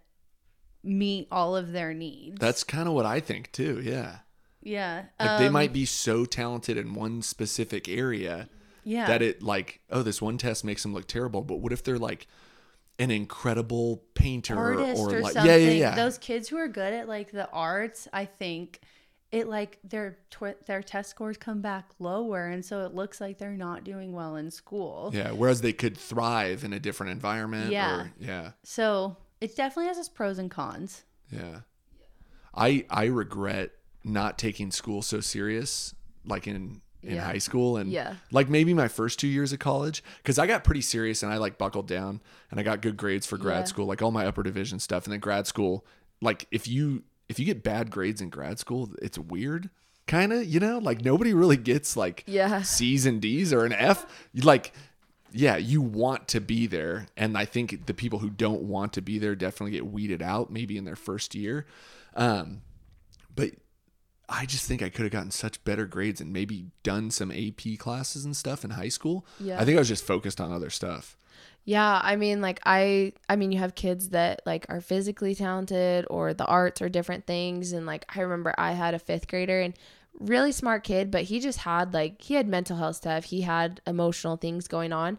meet all of their needs. That's kind of what I think too. Yeah. Yeah. Like um, they might be so talented in one specific area yeah. that it like, oh, this one test makes them look terrible. But what if they're like an incredible painter artist or, or like, something. Yeah, yeah, yeah. Those kids who are good at like the arts, I think it like their, tw- their test scores come back lower. And so it looks like they're not doing well in school. Yeah. Whereas they could thrive in a different environment. Yeah. Or, yeah. So it definitely has its pros and cons. Yeah. I, I regret not taking school so serious, like in, in yeah. high school and yeah. like maybe my first two years of college, because I got pretty serious and I like buckled down and I got good grades for grad yeah. school, like all my upper division stuff. And then grad school, like if you if you get bad grades in grad school, it's weird kind of, you know, like nobody really gets like yeah. C's and D's or an F. Like, yeah, you want to be there. And I think the people who don't want to be there definitely get weeded out maybe in their first year. Um, but I just think I could have gotten such better grades and maybe done some A P classes and stuff in high school. Yeah. I think I was just focused on other stuff. Yeah. I mean, like I, I mean, you have kids that like are physically talented or the arts or different things. And like, I remember I had a fifth grader and really smart kid, but he just had like, he had mental health stuff. He had emotional things going on.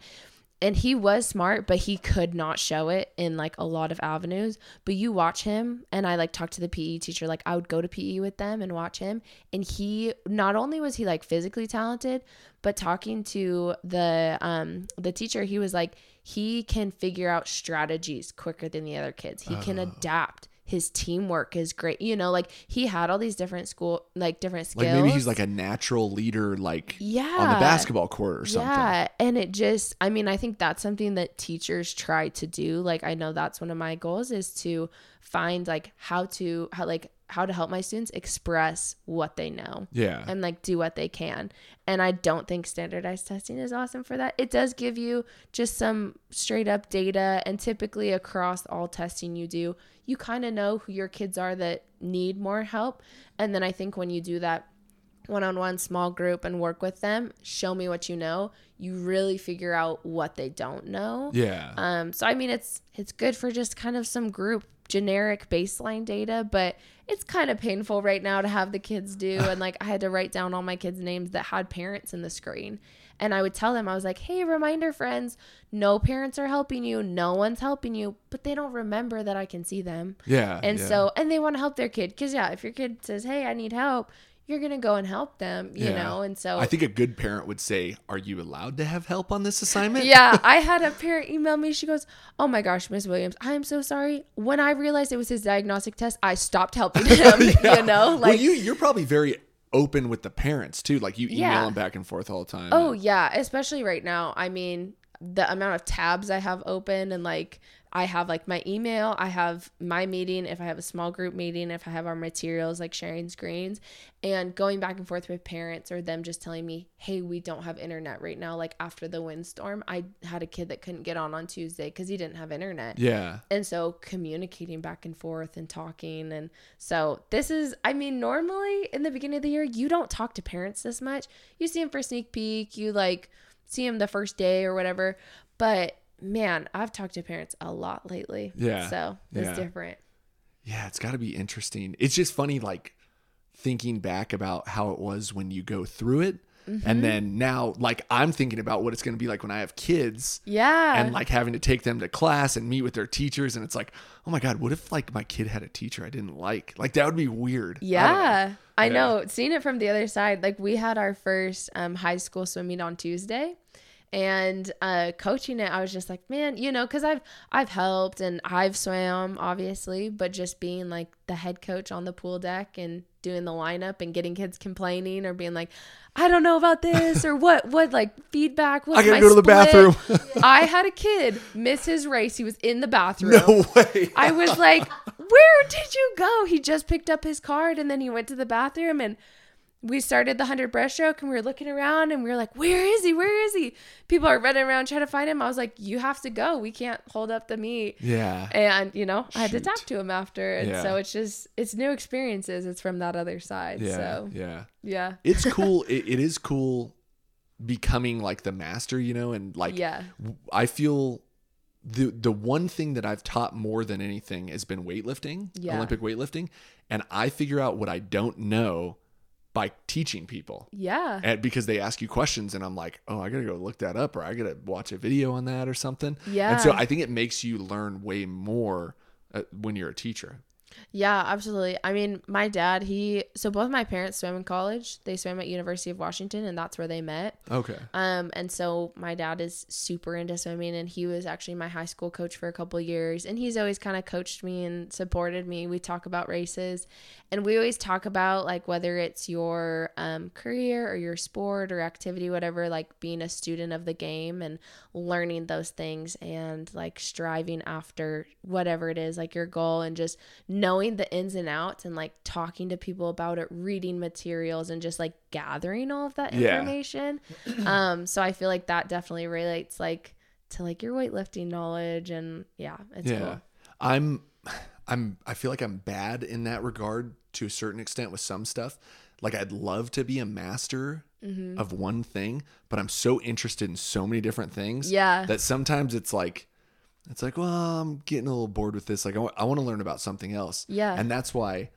And he was smart, but he could not show it in like a lot of avenues. But you watch him, and I like talked to the P E teacher, like I would go to P E with them and watch him. And he, not only was he like physically talented, but talking to the um the teacher, he was like, he can figure out strategies quicker than the other kids. He oh. can adapt. His teamwork is great. You know, like he had all these different school, like different skills. Like maybe he's like a natural leader, like yeah. on the basketball court or something. Yeah. And it just, I mean, I think that's something that teachers try to do. Like, I know that's one of my goals is to find like how to, how like how to help my students express what they know. Yeah. And like do what they can. And I don't think standardized testing is awesome for that. It does give you just some straight up data, and typically across all testing you do, you kind of know who your kids are that need more help. And then I think when you do that one-on-one small group and work with them, show me what you know, you really figure out what they don't know. Yeah. Um. So, I mean, it's it's good for just kind of some group generic baseline data, but it's kind of painful right now to have the kids do. And like I had to write down all my kids' names that had parents in the screen. And I would tell them, I was like, hey, reminder friends, no parents are helping you. No one's helping you, but they don't remember that I can see them. Yeah. And yeah. so, and they want to help their kid. Cause yeah, if your kid says, hey, I need help, you're going to go and help them, you yeah. know? And so I think a good parent would say, are you allowed to have help on this assignment? Yeah. I had a parent email me. She goes, oh my gosh, Miz Williams, I am so sorry. When I realized it was his diagnostic test, I stopped helping him, yeah. you know? Like, well, you, you're probably very open with the parents too. Like you email yeah. them back and forth all the time. Oh yeah. Especially right now. I mean, the amount of tabs I have open, and like I have like my email, I have my meeting, if I have a small group meeting, if I have our materials, like sharing screens, and going back and forth with parents or them just telling me, hey, we don't have internet right now. Like after the windstorm, I had a kid that couldn't get on on Tuesday because he didn't have internet. Yeah. And so communicating back and forth and talking. And so this is, I mean, normally in the beginning of the year, you don't talk to parents this much. You see them for sneak peek, you like see them the first day or whatever, but man, I've talked to parents a lot lately. Yeah. So it's yeah. different. Yeah. It's got to be interesting. It's just funny, like thinking back about how it was when you go through it. Mm-hmm. And then now, like, I'm thinking about what it's going to be like when I have kids. Yeah. And like having to take them to class and meet with their teachers. And it's like, oh my God, what if like my kid had a teacher I didn't like? Like that would be weird. Yeah. I, I yeah. know. Seeing it from the other side, like we had our first um, high school swim meet on Tuesday. And uh, coaching it, I was just like, man, you know, because I've I've helped and I've swam, obviously, but just being like the head coach on the pool deck and doing the lineup and getting kids complaining or being like, I don't know about this or what, what like feedback. What I gotta go to the bathroom. I had a kid miss his race. He was in the bathroom. No way. I was like, where did you go? He just picked up his card and then he went to the bathroom, and we started the one hundred breaststroke, and we were looking around and we were like, where is he? Where is he? People are running around trying to find him. I was like, you have to go. We can't hold up the meet. Yeah. And, you know, I had Shoot. to talk to him after. And yeah. so it's just, it's new experiences. It's from that other side. Yeah. So, yeah. Yeah. It's cool. it, it is cool becoming like the master, you know, and like, yeah. I feel the, the one thing that I've taught more than anything has been weightlifting, yeah. Olympic weightlifting. And I figure out what I don't know by teaching people. Yeah. And because they ask you questions and I'm like, oh, I got to go look that up, or I got to watch a video on that or something. Yeah. And so I think it makes you learn way more uh, when you're a teacher. Yeah, absolutely. I mean, my dad, he, so both my parents swam in college. They swam at University of Washington, and that's where they met. Okay. Um, and so my dad is super into swimming, and he was actually my high school coach for a couple of years. And he's always kind of coached me and supported me. We talk about races. And we always talk about like whether it's your um, career or your sport or activity, whatever, like being a student of the game and learning those things and like striving after whatever it is, like your goal, and just knowing the ins and outs and like talking to people about it, reading materials, and just like gathering all of that information. Yeah. um, so I feel like that definitely relates like to like your weightlifting knowledge, and yeah, it's yeah. cool. I'm, I'm, I feel like I'm bad in that regard to a certain extent with some stuff. Like I'd love to be a master mm-hmm. of one thing, but I'm so interested in so many different things yeah. that sometimes it's like, it's like, well, I'm getting a little bored with this. Like I, w- I want to learn about something else. Yeah. And that's why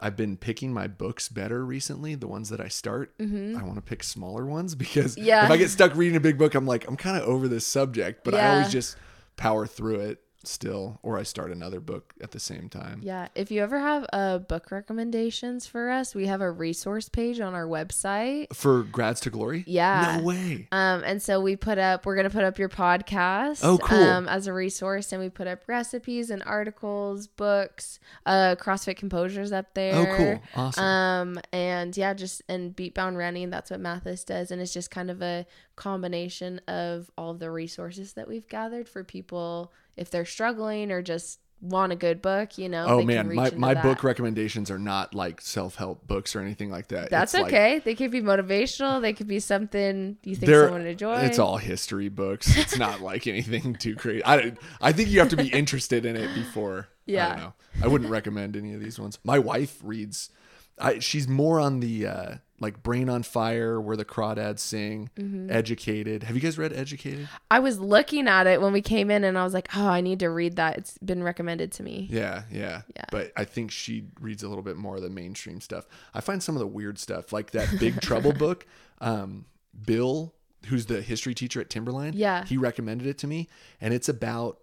I've been picking my books better recently. The ones that I start, mm-hmm. I want to pick smaller ones because yeah. if I get stuck reading a big book, I'm like, I'm kind of over this subject, but yeah. I always just power through it still, or I start another book at the same time. Yeah. If you ever have uh book recommendations for us, we have a resource page on our website for Grads to Glory. Yeah. No way. Um, and so we put up, we're going to put up your podcast oh, cool. um, as a resource, and we put up recipes and articles, books, uh, CrossFit Composure's up there. Oh, cool. Awesome. Um, and yeah, just, and Beatbound Running, that's what Mathis does. And it's just kind of a combination of all of the resources that we've gathered for people if they're struggling or just want a good book, you know. Oh they man, can reach my, my book recommendations are not like self-help books or anything like that. That's it's okay. Like, they could be motivational. They could be something you think someone would enjoy. It's all history books. It's not like anything too crazy. I, I think you have to be interested in it before. Yeah. I don't know. I wouldn't recommend any of these ones. My wife reads, I, she's more on the uh, like Brain on Fire, Where the Crawdads Sing, mm-hmm. Educated. Have you guys read Educated? I was looking at it when we came in and I was like, oh, I need to read that. It's been recommended to me. Yeah, yeah. yeah. But I think she reads a little bit more of the mainstream stuff. I find some of the weird stuff, like that Big Trouble book, um, Bill, who's the history teacher at Timberline, yeah. he recommended it to me. And it's about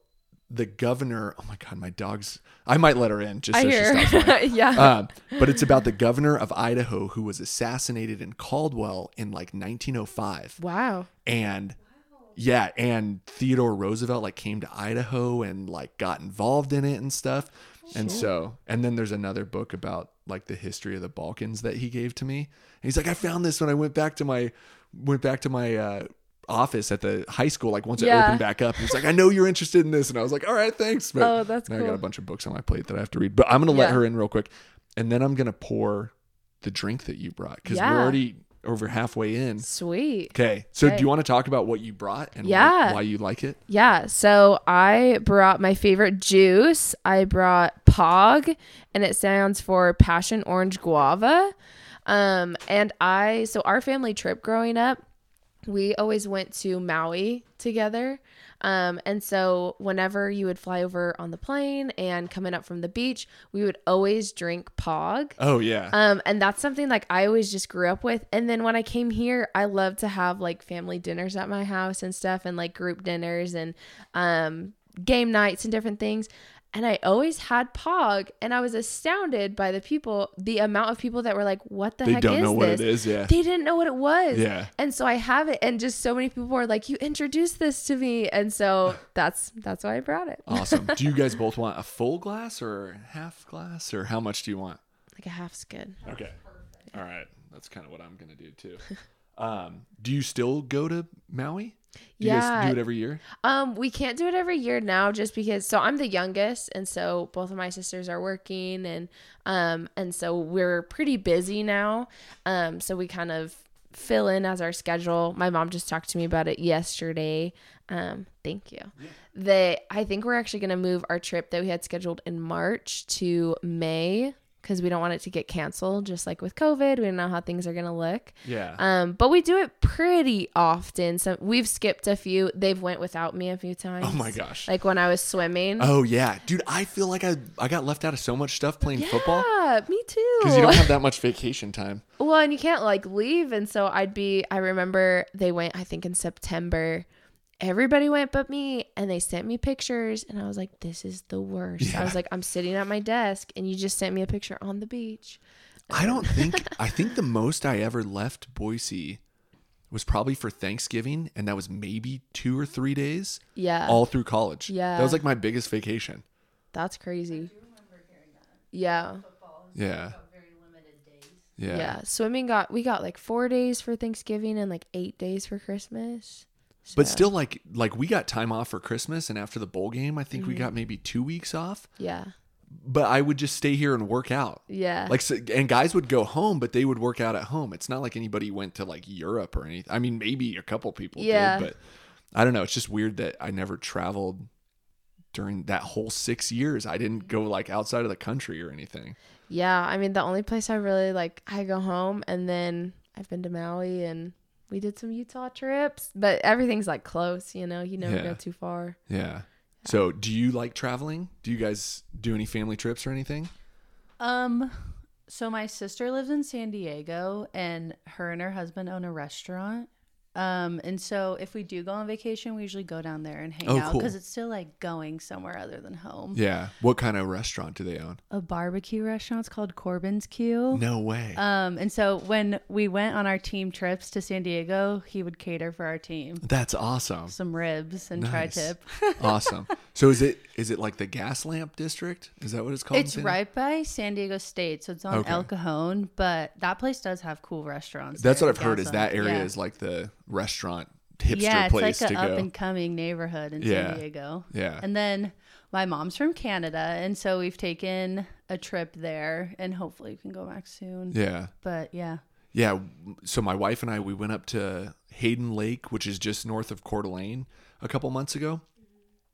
the governor, oh my God, my dog's, I might let her in just I so hear. She stops running. yeah. Uh, but it's about the governor of Idaho who was assassinated in Caldwell in like nineteen oh five. Wow. And wow. yeah, and Theodore Roosevelt like came to Idaho and like got involved in it and stuff. Oh, and shit. so, and then there's another book about like the history of the Balkans that he gave to me. And he's like, I found this when I went back to my, went back to my, uh, office at the high school, like once yeah. it opened back up. He's like, I know you're interested in this. And I was like, all right, thanks. But oh, that's now cool. I got a bunch of books on my plate that I have to read. But I'm going to let yeah. her in real quick. And then I'm going to pour the drink that you brought because yeah. we're already over halfway in. Sweet. Okay. So okay. do you want to talk about what you brought and yeah. why, why you like it? Yeah. So I brought my favorite juice. I brought P O G, and it stands for Passion Orange Guava. Um, and I, so our family trip growing up, we always went to Maui together. Um, and so whenever you would fly over on the plane and coming up from the beach, we would always drink P O G. Oh yeah. Um, and that's something like I always just grew up with. And then when I came here, I love to have like family dinners at my house and stuff, and like group dinners and, um, game nights and different things. And I always had P O G, and I was astounded by the people, the amount of people that were like, what the they heck is this? They don't know what it is, yeah. They didn't know what it was. Yeah. And so I have it, and just so many people were like, you introduced this to me. And so that's that's why I brought it. Awesome. Do you guys both want a full glass or half glass, or how much do you want? Like a half's good. Okay. All right. That's kind of what I'm going to do too. Um, do you still go to Maui? Do you yeah. guys do it every year? Um, we can't do it every year now just because, so I'm the youngest, and so both of my sisters are working, and, um, and so we're pretty busy now. Um, so we kind of fill in as our schedule. My mom just talked to me about it yesterday. Um, thank you. Yeah. They, I think we're actually going to move our trip that we had scheduled in March to May, because we don't want it to get canceled, just like with COVID. We don't know how things are going to look. Yeah. Um, but we do it pretty often. So we've skipped a few. They've went without me a few times. Oh, my gosh. Like when I was swimming. Oh, yeah. Dude, I feel like I, I got left out of so much stuff playing yeah, football. Yeah, me too. Because you don't have that much vacation time. Well, and you can't like leave. And so I'd be, I remember they went, I think in September. Everybody went but me, and they sent me pictures, and I was like, this is the worst. Yeah. I was like, I'm sitting at my desk, and you just sent me a picture on the beach. I don't think, I think the most I ever left Boise was probably for Thanksgiving, and that was maybe two or three days. Yeah. All through college. Yeah. That was like my biggest vacation. That's crazy. I do remember hearing that. Yeah. Football. Yeah. Yeah. Yeah. Swimming got, we got like four days for Thanksgiving and like eight days for Christmas. So. But still, like, like we got time off for Christmas, and after the bowl game, I think mm-hmm. we got maybe two weeks off. Yeah. But I would just stay here and work out. Yeah. Like, so, and guys would go home, but they would work out at home. It's not like anybody went to like Europe or anything. I mean, maybe a couple people yeah. did, but I don't know. It's just weird that I never traveled during that whole six years. I didn't go like outside of the country or anything. Yeah. I mean, the only place I really like, I go home, and then I've been to Maui, and we did some Utah trips, but everything's like close, you know, you never yeah. go too far. Yeah. yeah. So do you like traveling? Do you guys do any family trips or anything? Um, so my sister lives in San Diego, and her and her husband own a restaurant. Um, and so if we do go on vacation, we usually go down there and hang oh, out because cool. it's still like going somewhere other than home. Yeah. What kind of restaurant do they own? A barbecue restaurant. It's called Corbin's Q. No way. Um, and so when we went on our team trips to San Diego, he would cater for our team. That's awesome. Some ribs and nice. tri-tip. Awesome. So is it, is it like the Gas Lamp District? Is that what it's called? It's right by San Diego State. So it's on okay. El Cajon, but that place does have cool restaurants. That's what I've heard, is that area yeah. is like the restaurant hipster yeah, it's place like an up and coming neighborhood in yeah. San Diego. Yeah. And then my mom's from Canada, and so we've taken a trip there, and hopefully we can go back soon. Yeah. But yeah. Yeah. So my wife and I, we went up to Hayden Lake, which is just north of Coeur d'Alene, a couple months ago.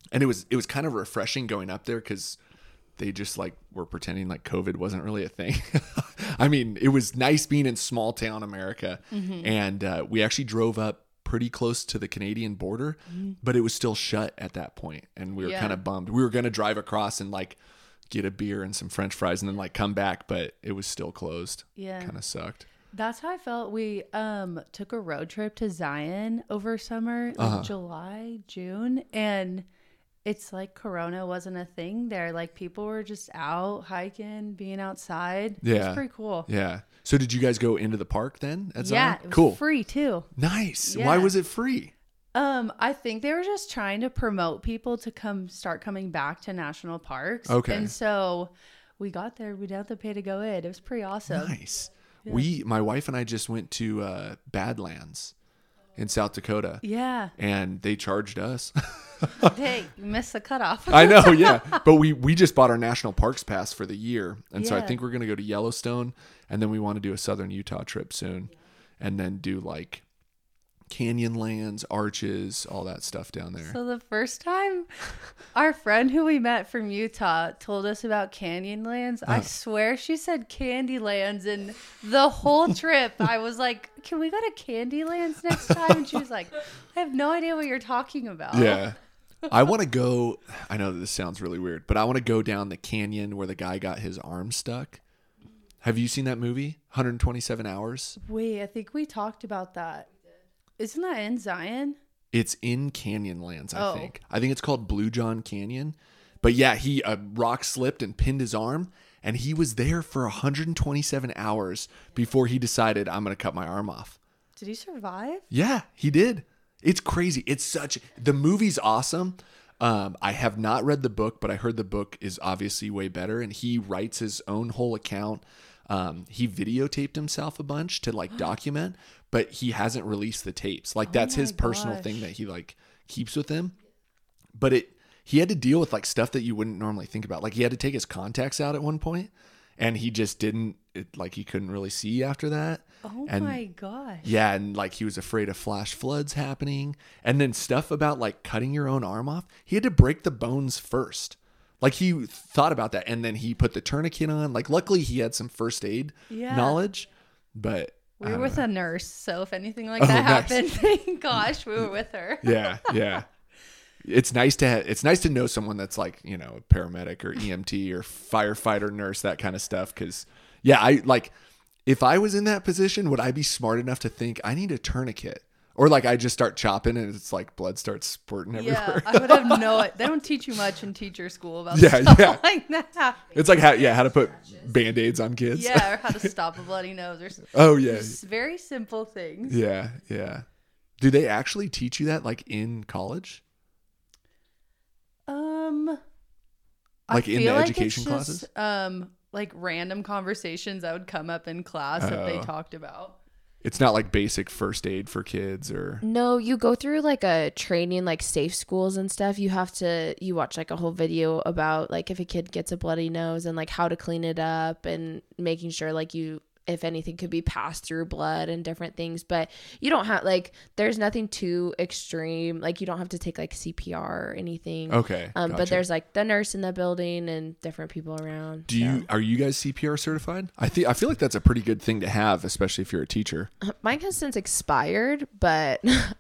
And it was, it was kind of refreshing going up there because they just like were pretending like COVID wasn't really a thing. I mean, it was nice being in small town America. Mm-hmm. And uh, we actually drove up pretty close to the Canadian border, mm-hmm. but it was still shut at that point. And we were yeah. kind of bummed. We were going to drive across and like get a beer and some French fries and then like come back, but it was still closed. Yeah. Kind of sucked. That's how I felt. We um, took a road trip to Zion over summer, like uh-huh. July, June. And it's like Corona wasn't a thing there. Like people were just out hiking, being outside. Yeah. It's pretty cool. Yeah. So did you guys go into the park then? At yeah. Zion? It was cool. Free too. Nice. Yeah. Why was it free? Um, I think they were just trying to promote people to come start coming back to national parks. Okay. And so we got there. We didn't have to pay to go in. It was pretty awesome. Nice. Yeah. We, my wife and I just went to uh, Badlands. in South Dakota. Yeah. And they charged us. Hey, you missed the cutoff. I know, yeah. But we, we just bought our National Parks Pass for the year. And yeah. so I think we're going to go to Yellowstone. And then we want to do a Southern Utah trip soon. And then do like Canyonlands, arches, all that stuff down there. So the first time our friend who we met from Utah told us about Canyonlands, uh-huh. I swear she said Candylands, and the whole trip I was like, can we go to Candylands next time? And she was like, I have no idea what you're talking about. Yeah. I want to go, I know that this sounds really weird, but I want to go down the canyon where the guy got his arm stuck. Have you seen that movie, one twenty-seven hours? Wait, I think we talked about that. Isn't that in Zion? It's in Canyonlands, I oh. think. I think it's called Blue John Canyon. But yeah, he a rock slipped and pinned his arm, and he was there for one hundred twenty-seven hours before he decided, I'm going to cut my arm off. Did he survive? Yeah, he did. It's crazy. It's such... The movie's awesome. Um, I have not read the book, but I heard the book is obviously way better, and he writes his own whole account. Um, he videotaped himself a bunch to like document, but he hasn't released the tapes. Like that's oh his personal gosh. thing that he like keeps with him. But it, he had to deal with like stuff that you wouldn't normally think about. Like he had to take his contacts out at one point, and he just didn't it, like he couldn't really see after that. Oh and, my gosh. Yeah. And like he was afraid of flash floods happening, and then stuff about like cutting your own arm off. He had to break the bones first. Like he thought about that, and then he put the tourniquet on. Like luckily he had some first aid yeah. knowledge, but we were with know. a nurse. So if anything like oh, that nice. happened, thank gosh we were with her. Yeah, yeah. It's nice to have, it's nice to know someone that's like, you know, a paramedic or E M T or firefighter, nurse, that kind of stuff. Because yeah, I like if I was in that position, would I be smart enough to think I need a tourniquet? Or like I just start chopping and it's like blood starts spurting everywhere. Yeah, I would have no. They don't teach you much in teacher school about yeah, stuff yeah. like that. It's like how yeah how to put Band-Aids on kids. Yeah, or how to stop a bloody nose. Or oh yeah, very simple things. Yeah, yeah. Do they actually teach you that like in college? Um, like I in feel the education like it's classes. Just, um, like random conversations that would come up in class oh. that they talked about. It's not like basic first aid for kids or... No, you go through like a training, like safe schools and stuff. You have to, you watch like a whole video about like if a kid gets a bloody nose and like how to clean it up and making sure like you, if anything could be passed through blood and different things. But you don't have like, there's nothing too extreme. Like you don't have to take like C P R or anything. Okay. Um, gotcha. But there's like the nurse in the building and different people around. Do you, yeah. are you guys C P R certified? I think, I feel like that's a pretty good thing to have, especially if you're a teacher. Mine has since expired, but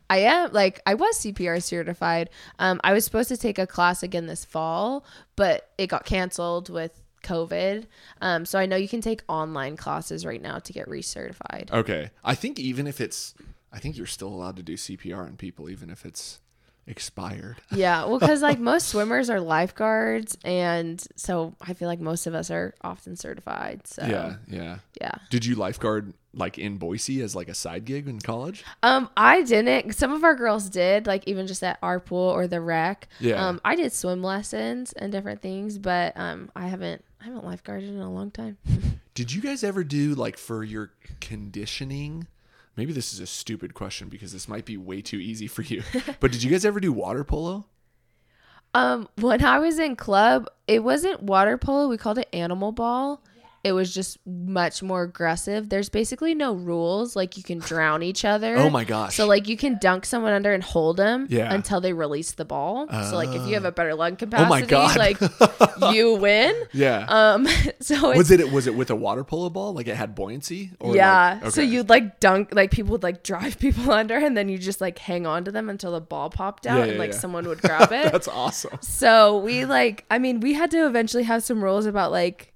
I am like, I was C P R certified. Um, I was supposed to take a class again this fall, but it got canceled with COVID. Um, so I know you can take online classes right now to get recertified. Okay. I think even if it's, I think you're still allowed to do C P R on people, even if it's expired. Yeah. Well, cause like most swimmers are lifeguards. And so I feel like most of us are often certified. So yeah. Yeah. Yeah. Did you lifeguard like in Boise as like a side gig in college? Um, I didn't. Some of our girls did, like even just at our pool or the rec. Yeah. Um, I did swim lessons and different things, but um, I haven't, I haven't lifeguarded in a long time. Did you guys ever do like for your conditioning? Maybe this is a stupid question because this might be way too easy for you. But did you guys ever do water polo? Um, when I was in club, it wasn't water polo. We called it animal ball. It was just much more aggressive. There's basically no rules. Like you can drown each other. Oh my gosh. So like you can dunk someone under and hold them yeah. until they release the ball. Uh, so like if you have a better lung capacity, oh my God. like you win. Yeah. Um, so was it, was it with a water polo ball? Like it had buoyancy? Or yeah. Like, okay. So you'd like dunk, like people would like drive people under and then you just like hang on to them until the ball popped out yeah, yeah, and like yeah. someone would grab it. That's awesome. So we like, I mean, we had to eventually have some rules about like,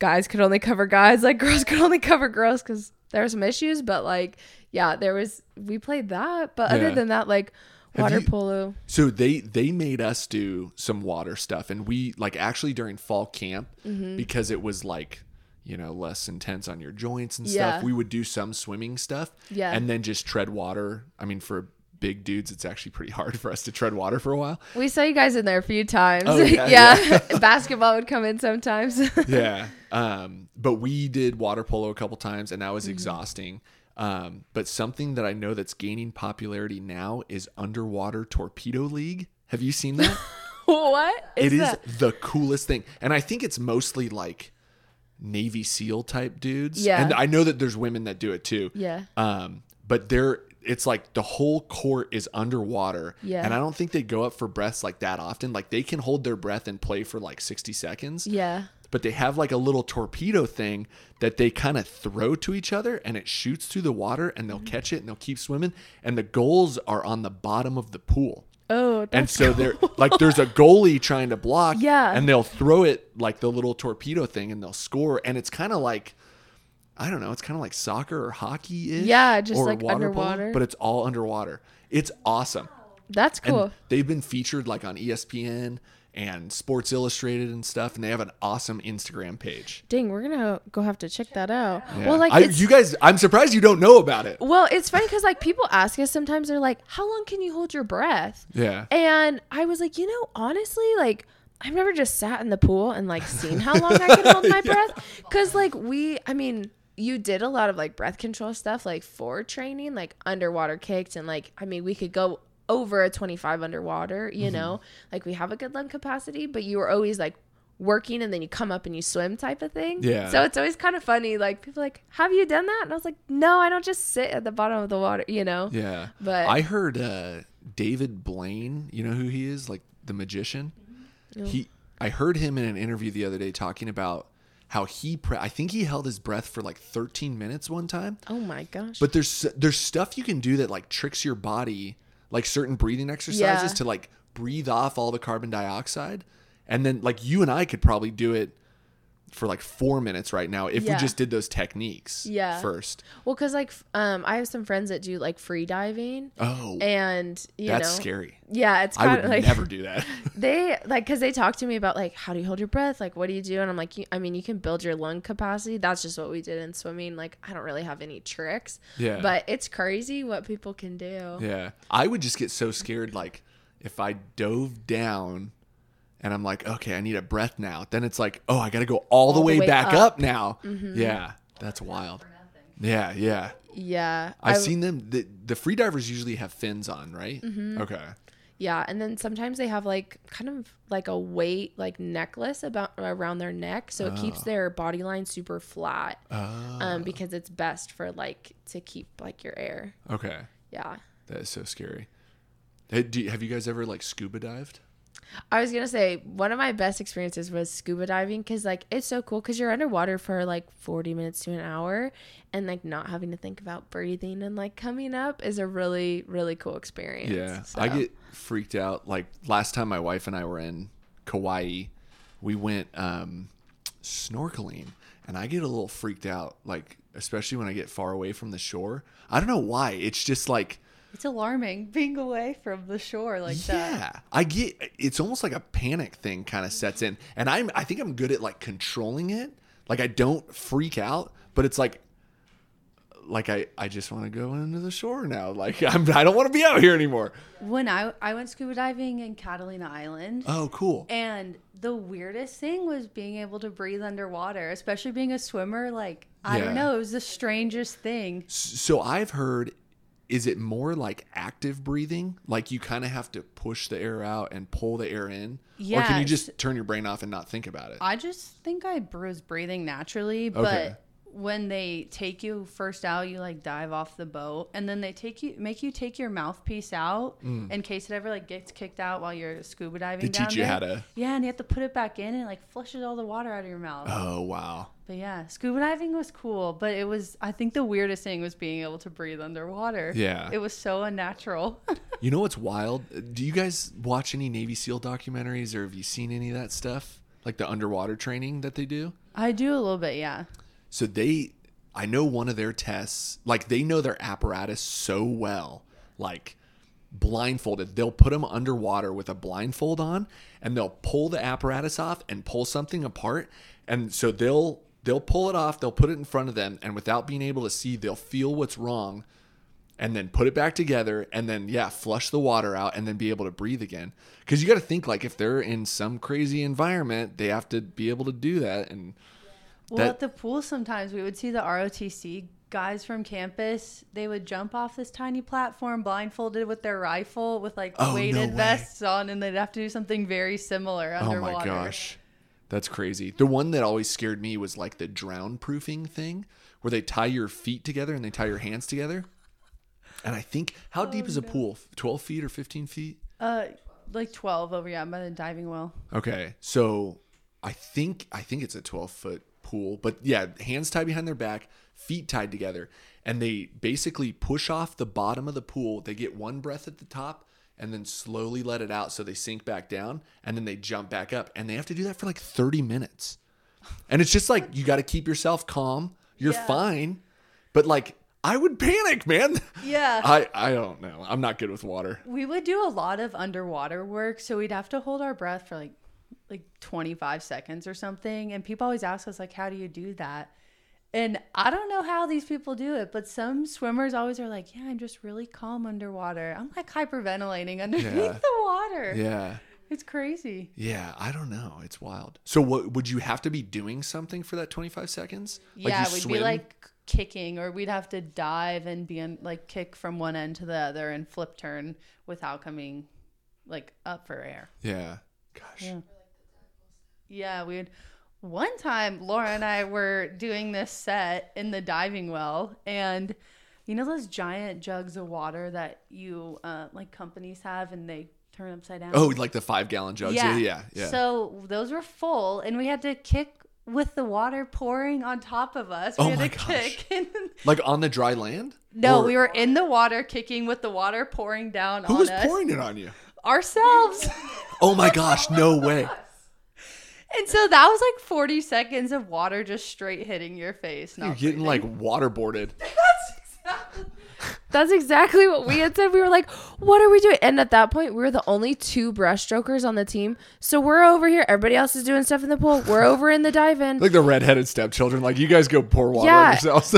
guys could only cover guys, like girls could only cover girls because there were some issues. But like, yeah, there was, we played that. But yeah. other than that, like water you, polo. So they, they made us do some water stuff. And we like actually during fall camp, mm-hmm. because it was like, you know, less intense on your joints and yeah. stuff, we would do some swimming stuff yeah. and then just tread water. I mean, for big dudes, it's actually pretty hard for us to tread water for a while. We saw you guys in there a few times. Oh, yeah, yeah. yeah. Basketball would come in sometimes. yeah. Um, but we did water polo a couple times and that was mm-hmm. exhausting. Um, but something that I know that's gaining popularity now is Underwater Torpedo League. Have you seen that? What? Is it that? Is the coolest thing. And I think it's mostly like Navy SEAL type dudes. Yeah. And I know that there's women that do it too. Yeah. Um, but they're, it's like the whole court is underwater. Yeah. And I don't think they go up for breaths like that often. Like they can hold their breath and play for like sixty seconds. Yeah. But they have like a little torpedo thing that they kind of throw to each other, and it shoots through the water, and they'll catch it and they'll keep swimming. And the goals are on the bottom of the pool. Oh, that's And so cool. They're like, there's a goalie trying to block, yeah, and they'll throw it like the little torpedo thing, and they'll score. And it's kind of like, I don't know, it's kind of like soccer or hockey is, yeah, just like underwater, polo, but it's all underwater. It's awesome. That's cool. And they've been featured like on E S P N and Sports Illustrated and stuff, and they have an awesome Instagram page. Dang, we're gonna go have to check that out. Yeah. Well, like I, you guys, I'm surprised you don't know about it. Well, it's funny because like people ask us sometimes, they're like, "How long can you hold your breath?" Yeah. And I was like, you know, honestly, like I've never just sat in the pool and like seen how long I can hold my yeah. breath, because like we, I mean, you did a lot of like breath control stuff, like for training, like underwater kicked, and like I mean, we could go over a twenty-five underwater, you mm-hmm. know, like we have a good lung capacity, but you were always like working and then you come up and you swim type of thing. Yeah. So it's always kind of funny. Like people are like, have you done that? And I was like, no, I don't just sit at the bottom of the water, you know? Yeah. But I heard uh, David Blaine, you know who he is? Like the magician. Mm-hmm. He, I heard him in an interview the other day talking about how he, pre- I think he held his breath for like thirteen minutes one time. Oh my gosh. But there's, there's stuff you can do that like tricks your body, like certain breathing exercises yeah. to like breathe off all the carbon dioxide. And then like you and I could probably do it for like four minutes right now if yeah. we just did those techniques yeah. first. Well, cause like um, I have some friends that do like free diving. Oh, and you that's know, scary. Yeah. It's kind I would of like never do that. They like, cause they talk to me about like, how do you hold your breath? Like, what do you do? And I'm like, you, I mean, you can build your lung capacity. That's just what we did in swimming. Like, I don't really have any tricks, yeah. but it's crazy what people can do. Yeah. I would just get so scared. Like if I dove down and I'm like, okay, I need a breath now. Then it's like, oh, I got to go all, all the way, the way back up, up now. Mm-hmm. Yeah, that's wild. Yeah, yeah. Yeah. I've w- seen them. The, the free divers usually have fins on, right? Mm-hmm. Okay. Yeah, and then sometimes they have like kind of like a weight like necklace about around their neck, so it oh. keeps their body line super flat oh. um, because it's best for like to keep like your air. Okay. Yeah. That is so scary. Hey, do you, have you guys ever like scuba dived? I was going to say one of my best experiences was scuba diving because like it's so cool because you're underwater for like forty minutes to an hour and like not having to think about breathing and like coming up is a really, really cool experience. Yeah, so. I get freaked out. Like last time my wife and I were in Kauai, we went um, snorkeling and I get a little freaked out, like especially when I get far away from the shore. I don't know why. It's just like. It's alarming being away from the shore like yeah, that. Yeah. I get it's almost like a panic thing kind of sets in. And I'm I think I'm good at like controlling it. Like I don't freak out, but it's like like I, I just want to go into the shore now. Like I'm I don't want to be out here anymore. When I I went scuba diving in Catalina Island. Oh, cool. And the weirdest thing was being able to breathe underwater, especially being a swimmer, like I yeah. don't know, it was the strangest thing. So I've heard is it more like active breathing? Like you kind of have to push the air out and pull the air in? Yeah. Or can you just turn your brain off and not think about it? I just think I was breathing naturally, but okay. when they take you first out, you like dive off the boat and then they take you, make you take your mouthpiece out mm. in case it ever like gets kicked out while you're scuba diving. They down teach you there. How to. Yeah. And you have to put it back in and it like flushes all the water out of your mouth. Oh, wow. But yeah, scuba diving was cool, but it was, I think the weirdest thing was being able to breathe underwater. Yeah. It was so unnatural. You know what's wild? Do you guys watch any Navy SEAL documentaries or have you seen any of that stuff? Like the underwater training that they do? I do a little bit, yeah. So they, I know one of their tests, like they know their apparatus so well, like blindfolded. They'll put them underwater with a blindfold on and they'll pull the apparatus off and pull something apart. And so they'll... They'll pull it off, they'll put it in front of them, and without being able to see, they'll feel what's wrong and then put it back together and then, yeah, flush the water out and then be able to breathe again. Because you got to think, like, if they're in some crazy environment, they have to be able to do that. And well, that, at the pool sometimes we would see the R O T C guys from campus, they would jump off this tiny platform blindfolded with their rifle with like oh, weighted no vests on, and they'd have to do something very similar underwater. Oh my gosh. That's crazy. The one that always scared me was like the drown proofing thing where they tie your feet together and they tie your hands together. And I think, how oh, deep is no. a pool? twelve feet or fifteen feet? Uh, like twelve over, yeah, by the diving well. Okay. So I think, I think it's a twelve foot pool, but yeah, hands tied behind their back, feet tied together, and they basically push off the bottom of the pool. They get one breath at the top and then slowly let it out, so they sink back down, and then they jump back up, and they have to do that for like thirty minutes. And it's just like, you got to keep yourself calm. You're yeah. fine, but like, I would panic, man. Yeah. I, I don't know. I'm not good with water. We would do a lot of underwater work, so we'd have to hold our breath for like like twenty-five seconds or something, and people always ask us like, how do you do that? And I don't know how these people do it, but some swimmers always are like, yeah, I'm just really calm underwater. I'm like hyperventilating underneath yeah. the water. Yeah. It's crazy. Yeah. I don't know. It's wild. So what would you have to be doing something for that twenty-five seconds? Like yeah. You we'd swim? Be like kicking, or we'd have to dive and be in, like kick from one end to the other and flip turn without coming like up for air. Yeah. Gosh. Yeah. Yeah. We would. One time, Laura and I were doing this set in the diving well, and you know those giant jugs of water that you uh, like companies have, and they turn upside down? Oh, like the five gallon jugs. Yeah. yeah, yeah. So those were full, and we had to kick with the water pouring on top of us. We oh had my to gosh! Kick. Like on the dry land? No, or... we were in the water kicking with the water pouring down Who on us. Who was pouring it on you? Ourselves. Oh my gosh! No way. And so that was like forty seconds of water just straight hitting your face. You're getting breathing. Like waterboarded. That's exactly, that's exactly what we had said. We were like, what are we doing? And at that point, we were the only two brushstrokers on the team. So we're over here. Everybody else is doing stuff in the pool. We're over in the dive-in. Like the redheaded stepchildren. Like, you guys go pour water yeah. on yourselves.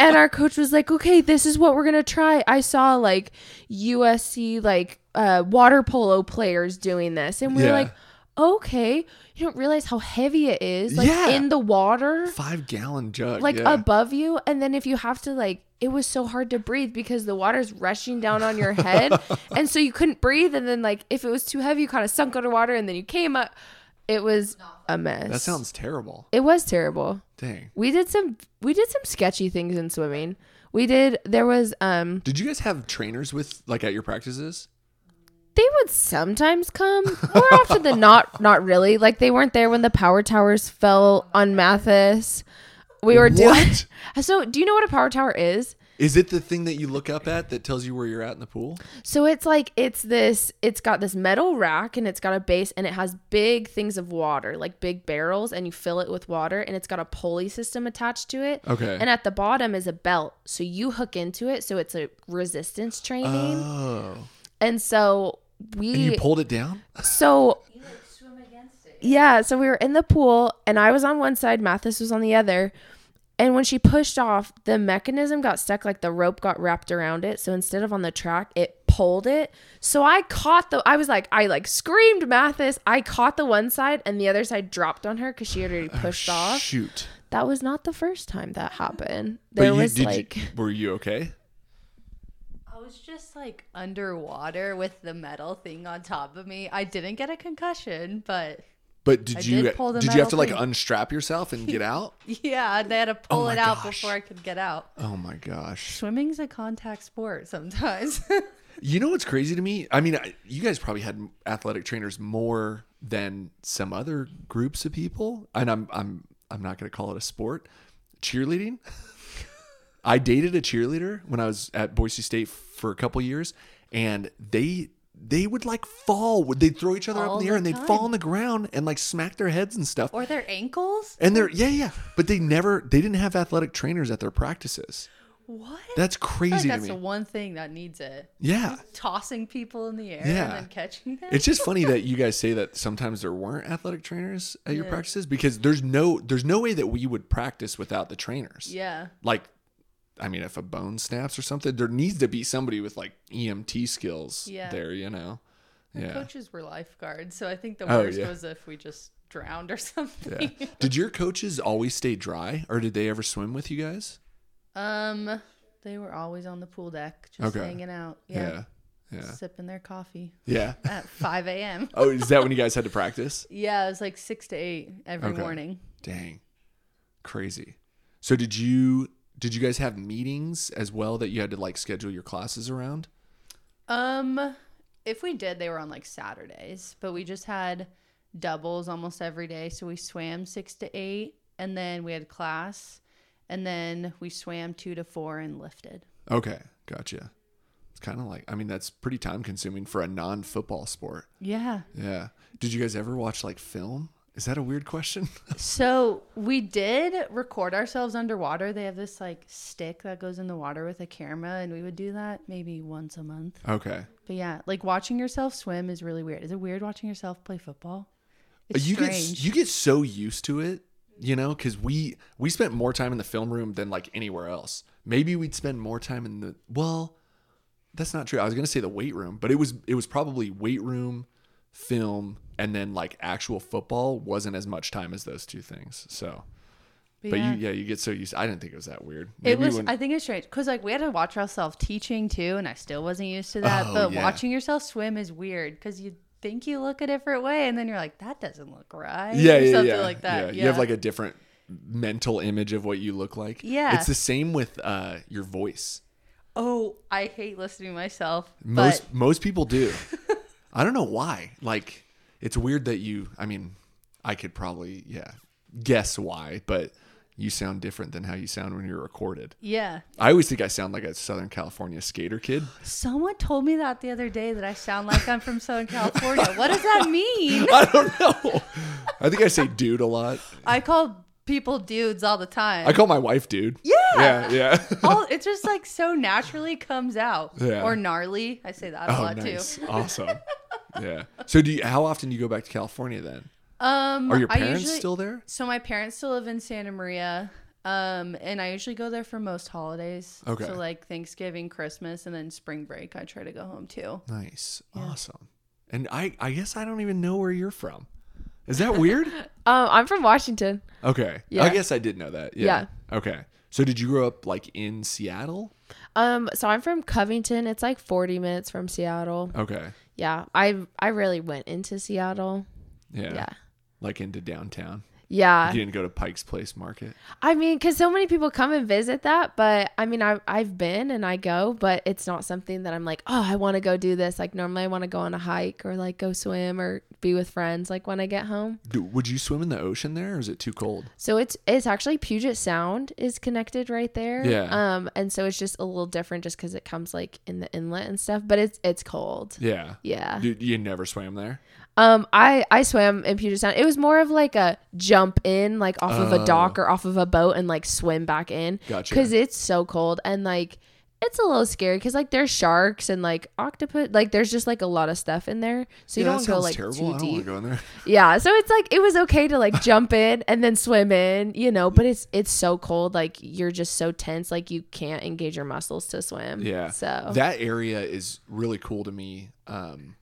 And our coach was like, okay, this is what we're going to try. I saw like U S C like uh, water polo players doing this. And we yeah. were like, okay, you don't realize how heavy it is, like yeah. in the water, five gallon jug, like yeah. above you. And then if you have to, like, it was so hard to breathe because the water's rushing down on your head, and so you couldn't breathe. And then, like, if it was too heavy, you kind of sunk underwater, and then you came up. It was a mess. That sounds terrible. It was terrible. Dang. We did some, we did some sketchy things in swimming. We did. There was. um Did you guys have trainers with, like, at your practices? They would sometimes come more often than not. Not really. Like, they weren't there when the power towers fell on Mathis. We were doing. So, do you know what a power tower is? Is it the thing that you look up at that tells you where you're at in the pool? So it's like, it's this, it's got this metal rack, and it's got a base, and it has big things of water, like big barrels, and you fill it with water, and it's got a pulley system attached to it. Okay. And at the bottom is a belt. So you hook into it. So it's a resistance training. Oh. And so we... And you pulled it down? So... You would swim against it. Yeah. So we were in the pool, and I was on one side, Mathis was on the other. And when she pushed off, the mechanism got stuck, like the rope got wrapped around it. So instead of on the track, it pulled it. So I caught the... I was like, I like screamed Mathis. I caught the one side, and the other side dropped on her because she had already pushed oh, off. Shoot. That was not the first time that happened. There but you, was did like... You, were you okay? Was just like underwater with the metal thing on top of me. I didn't get a concussion, but but did I you did, pull the did you have to thing. Like unstrap yourself and get out? Yeah, they had to pull oh it out gosh. Before I could get out. Oh my gosh! Swimming's a contact sport sometimes. You know what's crazy to me? I mean, I, you guys probably had athletic trainers more than some other groups of people, and I'm I'm I'm not going to call it a sport. Cheerleading. I dated a cheerleader when I was at Boise State for a couple years, and they they would like fall. They'd throw each other all up in the, the air, and they'd time. Fall on the ground and like smack their heads and stuff. Or their ankles. And their yeah, yeah. But they never they didn't have athletic trainers at their practices. What? That's crazy like to that's me. That's the one thing that needs it. Yeah. Just tossing people in the air yeah. and then catching them. It's just funny that you guys say that sometimes there weren't athletic trainers at yeah. your practices, because there's no there's no way that we would practice without the trainers. Yeah. Like, I mean, if a bone snaps or something, there needs to be somebody with like E M T skills yeah. there, you know? Our yeah. coaches were lifeguards. So I think the worst oh, yeah. was if we just drowned or something. Yeah. Did your coaches always stay dry, or did they ever swim with you guys? Uh, Um, they were always on the pool deck, just okay. hanging out. Yeah. yeah, yeah, sipping their coffee. Yeah, at five a.m. Oh, is that when you guys had to practice? Yeah, it was like six to eight every okay. morning. Dang, crazy. So did you did you guys have meetings as well that you had to like schedule your classes around? Um, if we did, they were on like Saturdays, but we just had doubles almost every day. So we swam six to eight, and then we had class. And then we swam two to four and lifted. Okay. Gotcha. It's kind of like, I mean, that's pretty time consuming for a non-football sport. Yeah. Yeah. Did you guys ever watch like film? Is that a weird question? So we did record ourselves underwater. They have this like stick that goes in the water with a camera, and we would do that maybe once a month. Okay. But yeah, like watching yourself swim is really weird. Is it weird watching yourself play football? It's you strange. Get, you get so used to it. You know, because we, we spent more time in the film room than like anywhere else. Maybe we'd spend more time in the, well, that's not true. I was going to say the weight room, but it was, it was probably weight room, film, and then like actual football wasn't as much time as those two things. So, but, but yeah. you, yeah, you get so used. I didn't think it was that weird. Maybe it was, when, I think it's strange because like we had to watch ourselves teaching too. And I still wasn't used to that, oh, but yeah. watching yourself swim is weird because you think you look a different way and then you're like that doesn't look right yeah or yeah, something yeah. like that yeah. yeah you have like a different mental image of what you look like. Yeah, it's the same with uh your voice. Oh, I hate listening to myself. Most but... most people do. I don't know why. Like it's weird that you I mean I could probably yeah guess why, but you sound different than how you sound when you're recorded. Yeah. I always think I sound like a Southern California skater kid. Someone told me that the other day that I sound like I'm from Southern California. What does that mean? I don't know. I think I say dude a lot. I call people dudes all the time. I call my wife dude. Yeah. Yeah. Yeah. All, it just like so naturally comes out. Yeah. Or gnarly. I say that a oh, lot nice. Too. Awesome. Yeah. So do you, how often do you go back to California then? Um, Are your parents usually, still there? So my parents still live in Santa Maria, um, and I usually go there for most holidays. Okay. So like Thanksgiving, Christmas, and then spring break, I try to go home too. Nice. Yeah. Awesome. And I, I guess I don't even know where you're from. Is that weird? um, I'm from Washington. Okay. Yeah. I guess I did know that. Yeah. yeah. Okay. So did you grow up like in Seattle? Um. So I'm from Covington. It's like forty minutes from Seattle. Okay. Yeah. I I really went into Seattle. Yeah. Yeah. Like into downtown. Yeah. You didn't go to Pike's Place Market. I mean, because so many people come and visit that. But I mean, I've, I've been and I go, but it's not something that I'm like, oh, I want to go do this. Like normally I want to go on a hike or like go swim or be with friends like when I get home. Dude, would you swim in the ocean there or is it too cold? So it's it's actually Puget Sound is connected right there. Yeah. Um, and so it's just a little different just because it comes like in the inlet and stuff. But it's it's cold. Yeah. Yeah. Dude, you never swam there? Um, I, I swam in Puget Sound. It was more of like a jump in, like off oh. of a dock or off of a boat and like swim back in. Gotcha. Because it's so cold and like it's a little scary because like there's sharks and like octopus. Like there's just like a lot of stuff in there. So yeah, you don't go like terrible. Too I don't deep. Go in there. Yeah. So it's like it was okay to like jump in and then swim in, you know, but it's it's so cold. Like you're just so tense. Like you can't engage your muscles to swim. Yeah. So that area is really cool to me. Um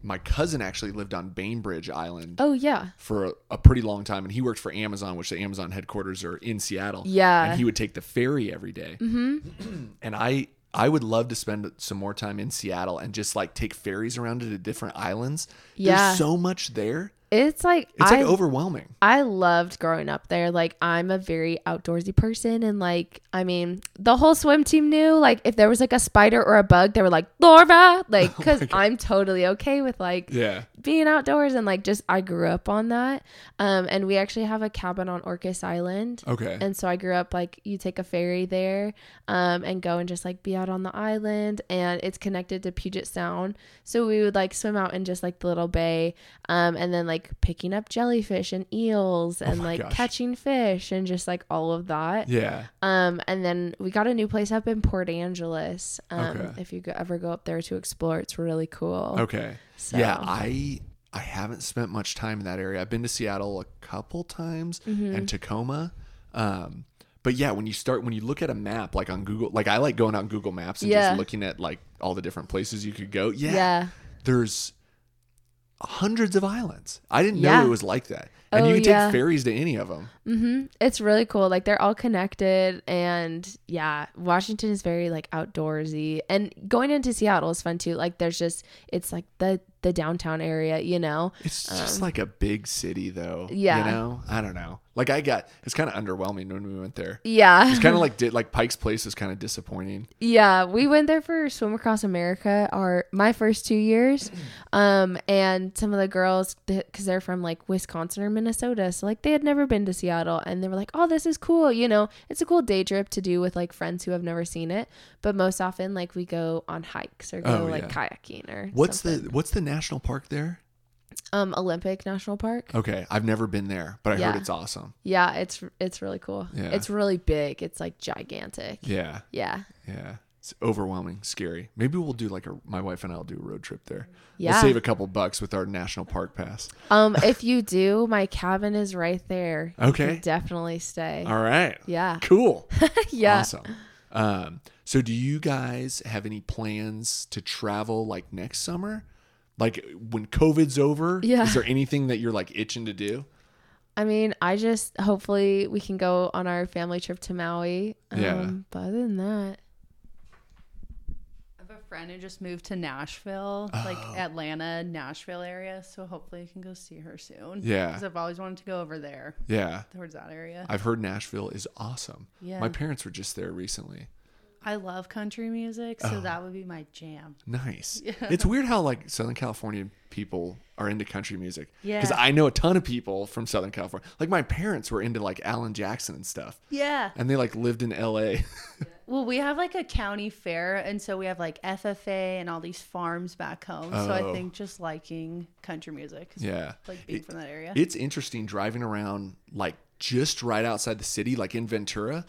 My cousin actually lived on Bainbridge Island. Oh, yeah. For a, a pretty long time. And he worked for Amazon, which the Amazon headquarters are in Seattle. Yeah. And he would take the ferry every day. Mm-hmm. And I I would love to spend some more time in Seattle and just like take ferries around to the different islands. Yeah. There's so much there. It's like it's like I, overwhelming. I loved growing up there. Like I'm a very outdoorsy person, and like I mean, the whole swim team knew. Like if there was like a spider or a bug, they were like Laura, like because oh I'm totally okay with like yeah. being outdoors and like just I grew up on that. Um, and we actually have a cabin on Orcas Island. Okay, and so I grew up like you take a ferry there, um, and go and just like be out on the island, and it's connected to Puget Sound, so we would like swim out in just like the little bay, um, and then like. Like picking up jellyfish and eels and oh like gosh. Catching fish and just like all of that. Yeah. Um, and then we got a new place up in Port Angeles. Um, okay. If you go, ever go up there to explore, it's really cool. Okay. So. Yeah. I, I haven't spent much time in that area. I've been to Seattle a couple times mm-hmm. and Tacoma. Um, but yeah, when you start, when you look at a map, like on Google, like I like going on Google Maps and yeah. just looking at like all the different places you could go. Yeah. yeah. There's, hundreds of islands. I didn't yeah. know it was like that. And oh, you can take yeah. ferries to any of them. Mm-hmm. It's really cool. Like, they're all connected. And yeah, Washington is very like outdoorsy. And going into Seattle is fun too. Like, there's just, it's like the, the downtown area, you know? It's um, just like a big city though. Yeah. You know? I don't know. Like, I got, it's kind of underwhelming when we went there. Yeah. It's kind of like, did like Pike's Place is kind of disappointing. Yeah. We went there for Swim Across America, our, my first two years. Um, and some of the girls, because they're from like Wisconsin or Minnesota, so like they had never been to Seattle, and they were like, oh, this is cool, you know, it's a cool day trip to do with like friends who have never seen it. But most often, like, we go on hikes or go oh, like yeah. kayaking or what's something. the what's the national park there? um Olympic National Park. Okay, I've never been there, but I yeah. heard it's awesome. Yeah, it's it's really cool. Yeah. It's really big. It's like gigantic. Yeah, yeah, yeah. It's overwhelming, scary. Maybe we'll do like a, my wife and I'll do a road trip there. Yeah. We'll save a couple bucks with our national park pass. Um, if you do, my cabin is right there. Okay. You can definitely stay. All right. Yeah. Cool. Yeah. Awesome. Um, so do you guys have any plans to travel like next summer? Like when COVID's over, yeah. is there anything that you're like itching to do? I mean, I just, hopefully we can go on our family trip to Maui. Um, yeah. But other than that. Friend who just moved to Nashville, oh. like Atlanta, Nashville area. So hopefully I can go see her soon. Yeah. Because I've always wanted to go over there. Yeah. Towards that area. I've heard Nashville is awesome. Yeah. My parents were just there recently. I love country music, so oh. that would be my jam. Nice. Yeah. It's weird how like Southern California people are into country music. Yeah. Because I know a ton of people from Southern California. Like my parents were into like Alan Jackson and stuff. Yeah. And they like lived in L A. Well, we have like a county fair, and so we have like F F A and all these farms back home. Oh. So I think just liking country music. Yeah. Like being it, from that area. It's interesting driving around like just right outside the city, like in Ventura.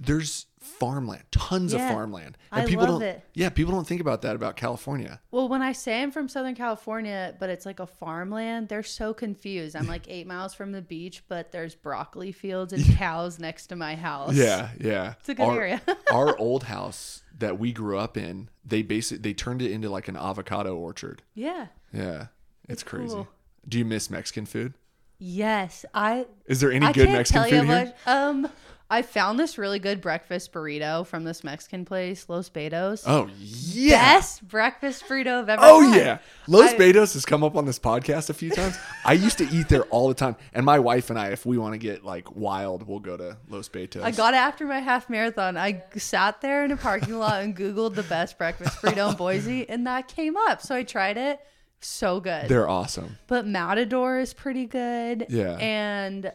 There's farmland, tons yeah. of farmland. And I people love don't, it. Yeah, people don't think about that about California. Well, when I say I'm from Southern California, but it's like a farmland, they're so confused. I'm like eight miles from the beach, but there's broccoli fields and cows next to my house. Yeah, yeah. It's a good our, area. Our old house that we grew up in, they basically they turned it into like an avocado orchard. Yeah. Yeah, it's, it's crazy. Cool. Do you miss Mexican food? Yes, I. Is there any I good can't Mexican tell food you here? Much, um. I found this really good breakfast burrito from this Mexican place, Los Betos. Oh, yeah. Best breakfast burrito I've ever oh, had. Oh, yeah. Los I, Betos has come up on this podcast a few times. I used to eat there all the time. And my wife and I, if we want to get like wild, we'll go to Los Betos. I got it after my half marathon. I sat there in a parking lot and Googled the best breakfast burrito in Boise, and that came up. So I tried it. So good. They're awesome. But Matador is pretty good. Yeah. And...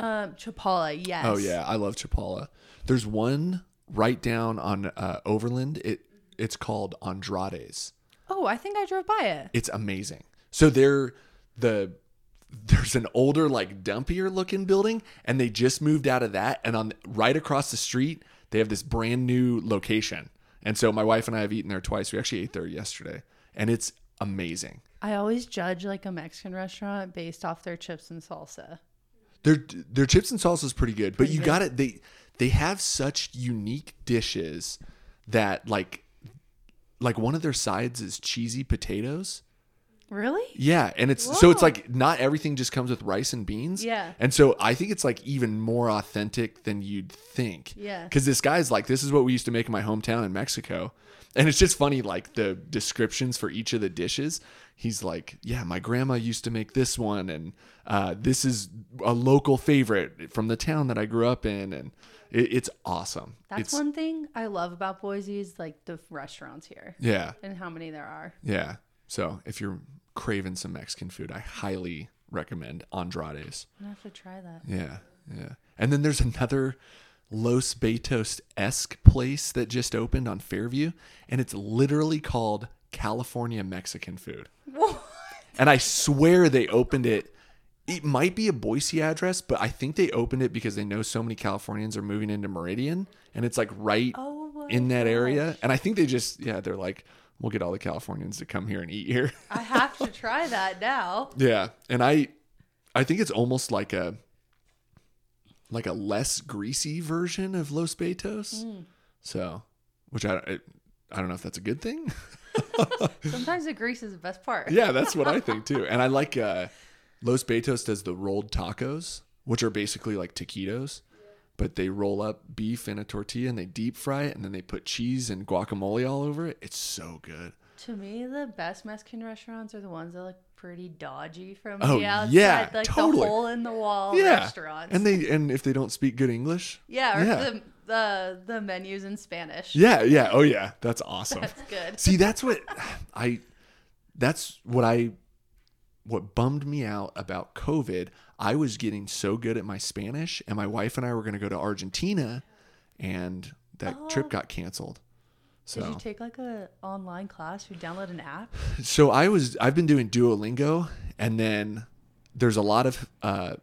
Um, Chapala, yes. Oh yeah, I love Chapala. There's one right down on uh, Overland. It it's called Andrade's. Oh, I think I drove by it. It's amazing. So there, the there's an older, like dumpier looking building, and they just moved out of that. And on right across the street, they have this brand new location. And so my wife and I have eaten there twice. We actually ate there yesterday, and it's amazing. I always judge like a Mexican restaurant based off their chips and salsa. Their their chips and salsa is pretty good, but pretty you got it. They they have such unique dishes that like like one of their sides is cheesy potatoes. Really? Yeah, and it's Whoa. so it's like not everything just comes with rice and beans. Yeah, and so I think it's like even more authentic than you'd think. Yeah, because this guy's like, this is what we used to make in my hometown in Mexico, and it's just funny like the descriptions for each of the dishes. He's like, yeah, my grandma used to make this one, and uh, this is a local favorite from the town that I grew up in, and it, it's awesome. That's it's, one thing I love about Boise is like the restaurants here. Yeah. And how many there are. Yeah. So if you're craving some Mexican food, I highly recommend Andrade's. I'm going to have to try that. Yeah. Yeah. And then there's another Los Betos-esque place that just opened on Fairview, and it's literally called California Mexican Food. What? And I swear they opened it. It might be a Boise address, but I think they opened it because they know so many Californians are moving into Meridian, and it's like right oh in that gosh. area. And I think they just, yeah, they're like, we'll get all the Californians to come here and eat here. I have to try that now. Yeah. And I, I think it's almost like a, like a less greasy version of Los Betos. Mm. So, which I, I, I don't know if that's a good thing. Sometimes the grease is the best part. Yeah, that's what I think too. And I like uh, Los Betos does the rolled tacos, which are basically like taquitos, but they roll up beef in a tortilla and they deep fry it, and then they put cheese and guacamole all over it. It's so good. To me, the best Mexican restaurants are the ones that look pretty dodgy from oh, the outside. Yeah, like totally. The hole in the wall yeah. restaurants. And they and if they don't speak good English. Yeah, or yeah. the the the menus in Spanish. Yeah, yeah. Oh yeah. That's awesome. That's good. See, that's what I that's what I what bummed me out about COVID. I was getting so good at my Spanish, and my wife and I were gonna go to Argentina, and that oh. trip got canceled. So. Did you take like a online class? You download an app? So I was, I've been doing Duolingo, and then there's a lot of, uh,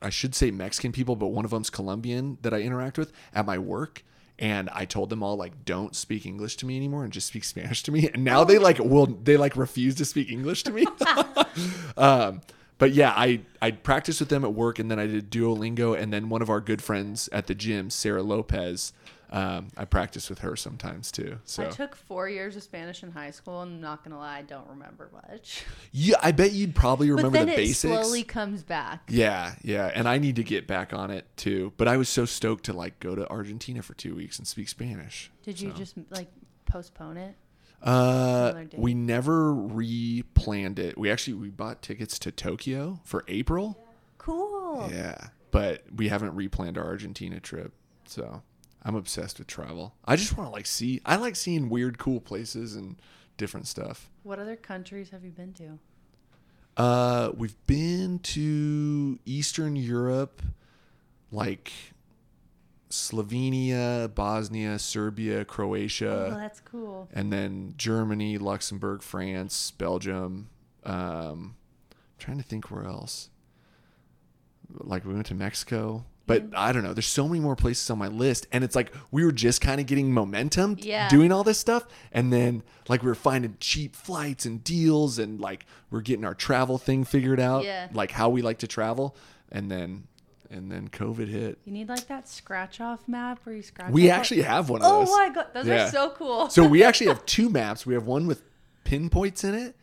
I should say Mexican people, but one of them's Colombian that I interact with at my work. And I told them all like, don't speak English to me anymore and just speak Spanish to me. And now they like, will they like refuse to speak English to me. um, but yeah, I, I practiced with them at work, and then I did Duolingo. And then one of our good friends at the gym, Sarah Lopez, Um, I practice with her sometimes too. So I took four years of Spanish in high school, and I'm not gonna lie, I don't remember much. Yeah, I bet you'd probably remember but then the it basics. Slowly comes back. Yeah, yeah, and I need to get back on it too. But I was so stoked to like go to Argentina for two weeks and speak Spanish. Did so. you just like postpone it? Uh, we never re-planned it. We actually we bought tickets to Tokyo for April. Yeah. Cool. Yeah, but we haven't replanned our Argentina trip, so. I'm obsessed with travel. I just want to like see, I like seeing weird, cool places and different stuff. What other countries have you been to? Uh, we've been to Eastern Europe, like Slovenia, Bosnia, Serbia, Croatia. Oh, that's cool. And then Germany, Luxembourg, France, Belgium. Um, I'm trying to think where else. Like we went to Mexico. But I don't know. There's so many more places on my list. And it's like we were just kind of getting momentum yeah. doing all this stuff. And then like we were finding cheap flights and deals, and like we're getting our travel thing figured out. Yeah. Like how we like to travel. And then and then COVID hit. You need like that scratch off map where you scratch We off actually like, have one of those. Oh my God. Those yeah. are so cool. So we actually have two maps. We have one with pinpoints in it.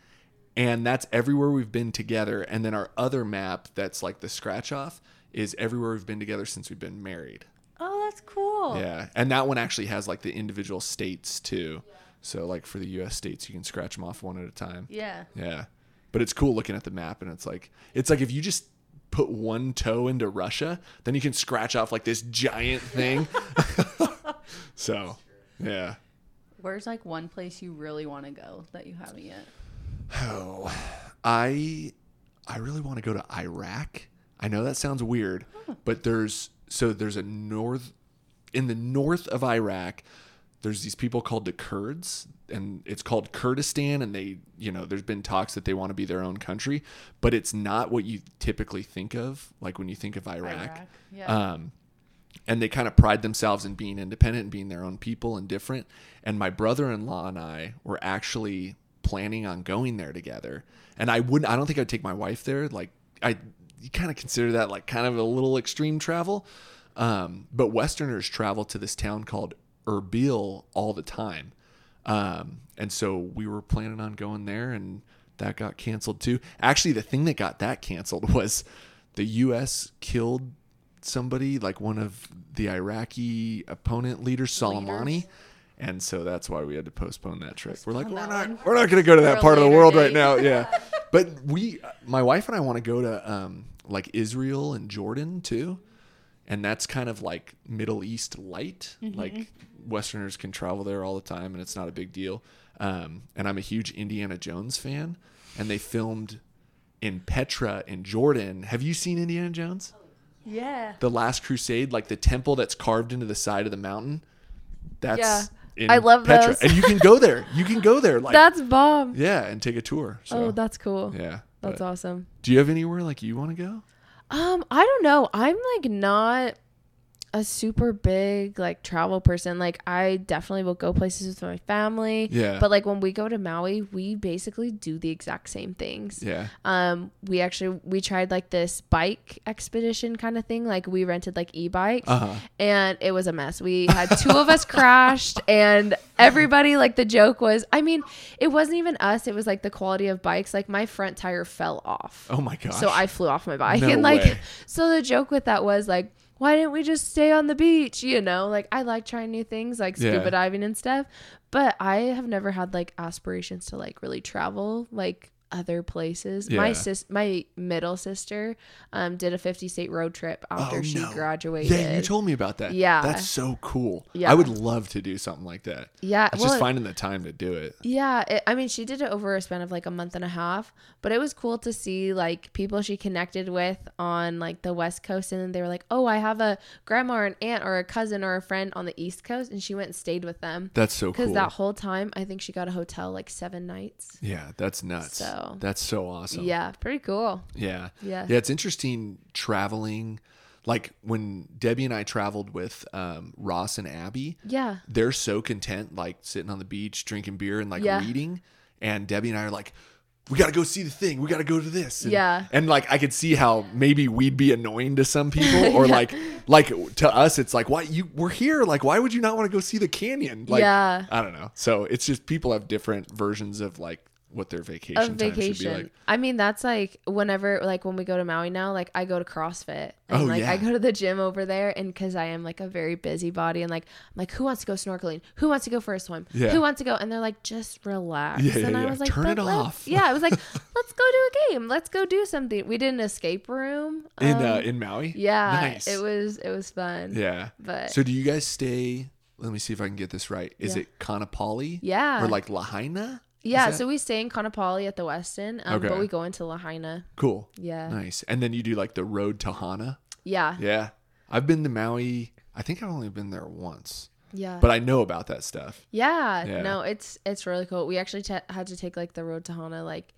And that's everywhere we've been together. And then our other map that's like the scratch off is everywhere we've been together since we've been married. Oh, that's cool. Yeah. And that one actually has like the individual states too. Yeah. So like for the U S states, you can scratch them off one at a time. Yeah. Yeah. But it's cool looking at the map, and it's like, it's like if you just put one toe into Russia, then you can scratch off like this giant thing. So, yeah. Where's like one place you really want to go that you haven't yet? Oh, I, I really want to go to Iraq. I know that sounds weird, but there's, so there's a north, in the north of Iraq, there's these people called the Kurds, and it's called Kurdistan. And they, you know, there's been talks that they want to be their own country, but it's not what you typically think of, like when you think of Iraq. Iraq. Yeah. Um, and they kind of pride themselves in being independent and being their own people and different. And my brother-in-law and I were actually planning on going there together. And I wouldn't, I don't think I'd take my wife there. Like I, you kind of consider that like kind of a little extreme travel. Um, but Westerners travel to this town called Erbil all the time. Um, and so we were planning on going there, and that got canceled too. Actually, the thing that got that canceled was the U S killed somebody, like one of the Iraqi opponent leaders, Soleimani. Leaders. And so that's why we had to postpone that trip. Postpone we're like, we're not, we're not going to go to that part of the world date. Right now. Yeah. But we, my wife and I want to go to um, like Israel and Jordan too. And that's kind of like Middle East light. Mm-hmm. Like Westerners can travel there all the time, and it's not a big deal. Um, and I'm a huge Indiana Jones fan, and they filmed in Petra in Jordan. Have you seen Indiana Jones? Yeah. The Last Crusade, like the temple that's carved into the side of the mountain. That's yeah. In I love Petra. Those. And you can go there. You can go there. Like that's bomb. Yeah, and take a tour. So. Oh, that's cool. Yeah, that's awesome. Do you have anywhere like you want to go? Um, I don't know. I'm like not a super big like travel person. Like I definitely will go places with my family. Yeah. But like when we go to Maui, we basically do the exact same things. Yeah. Um, we actually, we tried like this bike expedition kind of thing. Like we rented like e-bikes uh-huh. and it was a mess. We had two of us crashed and everybody, like the joke was, I mean, it wasn't even us. It was like the quality of bikes. Like my front tire fell off. Oh my gosh. So I flew off my bike. No and like, way. So the joke with that was like, why didn't we just stay on the beach? You know, like I like trying new things like scuba yeah. diving and stuff, but I have never had like aspirations to like really travel like other places. Yeah. My sis, my middle sister um, did a fifty state road trip after oh, she no. graduated. Yeah, you told me about that. Yeah. That's so cool. Yeah. I would love to do something like that. Yeah. It's well, just finding the time to do it. Yeah. It, I mean, she did it over a span of like a month and a half, but it was cool to see like people she connected with on like the West Coast. And then they were like, oh, I have a grandma or an aunt or a cousin or a friend on the East Coast. And she went and stayed with them. That's so cool. Because that whole time, I think she got a hotel like seven nights. Yeah. That's nuts. So, that's so awesome. Yeah, pretty cool. Yeah. Yeah. Yeah, it's interesting traveling. Like when Debbie and I traveled with um, Ross and Abby, yeah, they're so content, like sitting on the beach, drinking beer and like yeah. reading. And Debbie and I are like, we got to go see the thing. We got to go to this. And, yeah. And like, I could see how maybe we'd be annoying to some people or yeah. like, like to us, it's like, why you we're here. Like, why would you not want to go see the canyon? Like, yeah. I don't know. So it's just people have different versions of like, what their vacation, time vacation should be like. I mean, that's like whenever, like when we go to Maui now, like I go to CrossFit and oh, like yeah. I go to the gym over there, and because I am like a very busy body, and like I'm like, who wants to go snorkeling? Who wants to go for a swim? Yeah. Who wants to go? And they're like, just relax. Yeah, and yeah, I yeah. was like, turn it off. Yeah, I was like, let's go do a game. Let's go do something. We did an escape room um, in uh, in Maui. Yeah, nice. It was it was fun. Yeah. But so do you guys stay? Let me see if I can get this right. Is yeah. it Kaanapali? Yeah. Or like Lahaina? Yeah, so we stay in Kaanapali at the Westin, um, okay. but we go into Lahaina. Cool. Yeah. Nice. And then you do like the road to Hana? Yeah. Yeah. I've been to Maui. I think I've only been there once. Yeah. But I know about that stuff. Yeah. yeah. No, it's it's really cool. We actually t- had to take like the road to Hana, like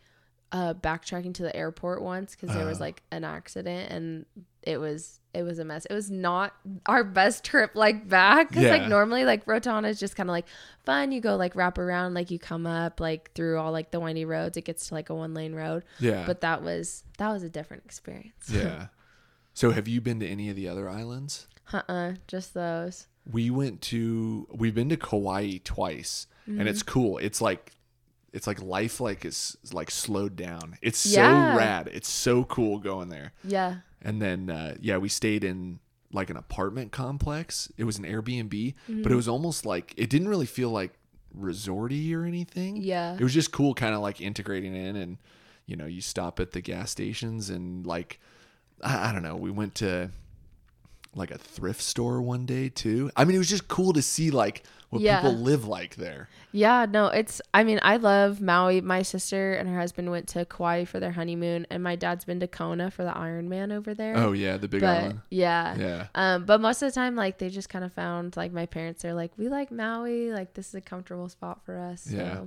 uh, backtracking to the airport once because there uh, was like an accident and it was it was a mess. It was not our best trip like back because yeah. like normally like road to Hana is just kind of like fun. You go like wrap around, like you come up like through all like the windy roads. It gets to like a one lane road. Yeah. But that was that was a different experience. Yeah. So have you been to any of the other islands? Uh-uh, just those. We went to we've been to Kauai twice, mm-hmm. and it's cool. It's like. It's like life like is like slowed down. It's yeah. so rad. It's so cool going there. Yeah. And then, uh, yeah, we stayed in like an apartment complex. It was an Airbnb, mm-hmm. but it was almost like it didn't really feel like resorty or anything. Yeah. It was just cool kind of like integrating in, and, you know, you stop at the gas stations and like, I, I don't know. We went to like a thrift store one day too. I mean, it was just cool to see like what yeah. people live like there. Yeah, no, it's, I mean, I love Maui. My sister and her husband went to Kauai for their honeymoon, and my dad's been to Kona for the Ironman over there. Oh yeah, the big but, island. Yeah. Yeah. Um, but most of the time, like they just kind of found like my parents are like, we like Maui. Like this is a comfortable spot for us. So. Yeah.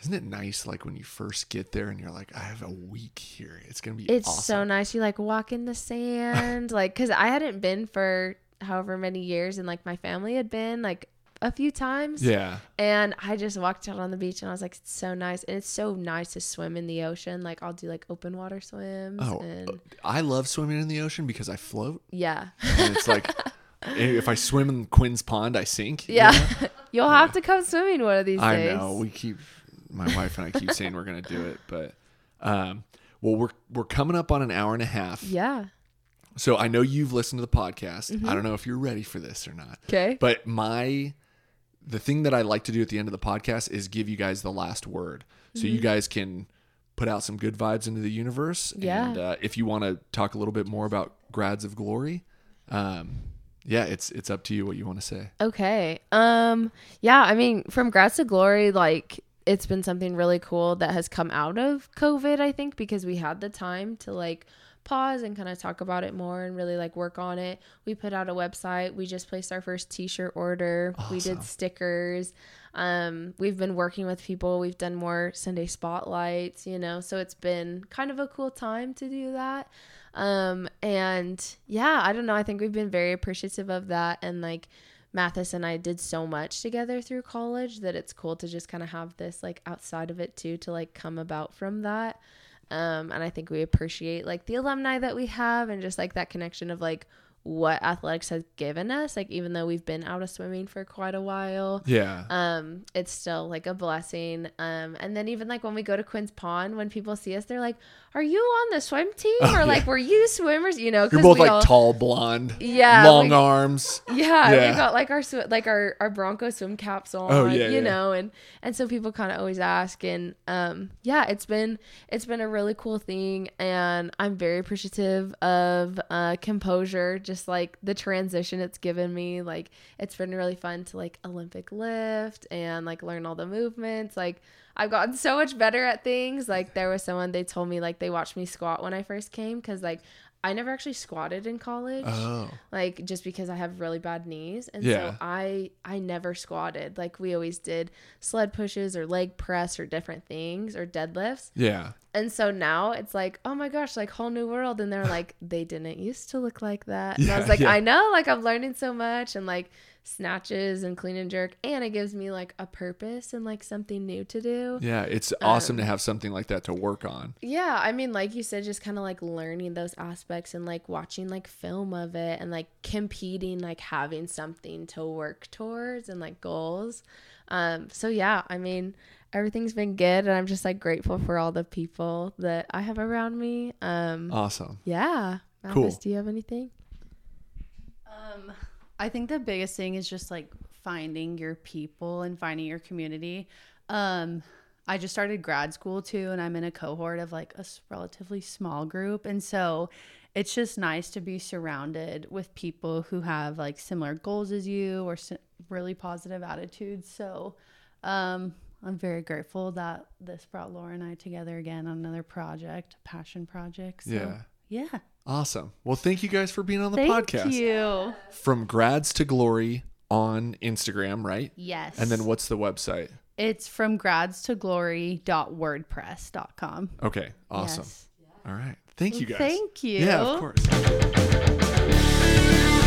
Isn't it nice, like, when you first get there and you're like, I have a week here. It's going to be it's awesome. It's so nice. You, like, walk in the sand. Like, because I hadn't been for however many years, and, like, my family had been, like, a few times. Yeah. And I just walked out on the beach, and I was like, it's so nice. And it's so nice to swim in the ocean. Like, I'll do, like, open water swims. Oh, and... I love swimming in the ocean because I float. Yeah. And it's like... If I swim in Quinn's Pond, I sink. Yeah. You know? You'll yeah. have to come swimming one of these I days. I know. We keep... My wife and I keep saying we're going to do it, but, um, well, we're, we're coming up on an hour and a half. Yeah. So I know you've listened to the podcast. Mm-hmm. I don't know if you're ready for this or not. Okay. But my, the thing that I like to do at the end of the podcast is give you guys the last word. So mm-hmm. you guys can put out some good vibes into the universe. Yeah. And, uh, if you want to talk a little bit more about Grads of Glory, um, yeah, it's, it's up to you what you want to say. Okay. Um, yeah, I mean, from Grads to Glory, like, it's been something really cool that has come out of COVID, I think, because we had the time to like pause and kind of talk about it more and really like work on it. We put out a website. We just placed our first t-shirt order. Awesome. We did stickers. Um, we've been working with people. We've done more Sunday spotlights, you know, so it's been kind of a cool time to do that. Um, and yeah, I don't know. I think we've been very appreciative of that. And like, Mathis and I did so much together through college that it's cool to just kind of have this like outside of it too, to like come about from that. Um, and I think we appreciate like the alumni that we have and just like that connection of like what athletics has given us. Like, even though we've been out of swimming for quite a while, yeah, um, it's still like a blessing. Um, and then even like when we go to Quinn's Pond, when people see us, they're like, "Are you on the swim team?" Oh, or like, yeah. "Were you swimmers?" You know, 'cause you're both we like all, tall, blonde, yeah, long we, arms. Yeah, yeah, we got like our sw- like our, our Bronco swim caps on. Oh, yeah, you yeah. know, and and so people kind of always ask, and um, yeah, it's been it's been a really cool thing, and I'm very appreciative of uh, Composure. Just like the transition it's given me, like it's been really fun to like Olympic lift and like learn all the movements. Like I've gotten so much better at things. Like there was someone, they told me like they watched me squat when I first came, because like I never actually squatted in college. Oh. Like just because I have really bad knees, and yeah. so I I never squatted. Like we always did sled pushes or leg press or different things or deadlifts. Yeah. And so now it's like, oh my gosh, like whole new world. And they're like, they didn't used to look like that. And yeah, I was like, yeah. I know, like I'm learning so much, and like snatches and clean and jerk. And it gives me like a purpose and like something new to do. Yeah. It's awesome um, to have something like that to work on. Yeah. I mean, like you said, just kind of like learning those aspects and like watching like film of it and like competing, like having something to work towards and like goals. Um, so yeah, I mean, everything's been good, and I'm just like grateful for all the people that I have around me. Um, awesome. Yeah. Mathis, cool. Do you have anything? Um, I think the biggest thing is just like finding your people and finding your community. Um, I just started grad school too, and I'm in a cohort of like a relatively small group. And so it's just nice to be surrounded with people who have like similar goals as you or really positive attitudes. So um, I'm very grateful that this brought Laura and I together again on another project, a passion project. So, yeah. Yeah. Awesome. Well, thank you guys for being on the thank podcast. Thank you. From Grads to Glory on Instagram, right? Yes. And then what's the website? It's from grads to glory dot wordpress dot com. Okay. Awesome. Yes. All right. Thank you guys. Thank you. Yeah, of course.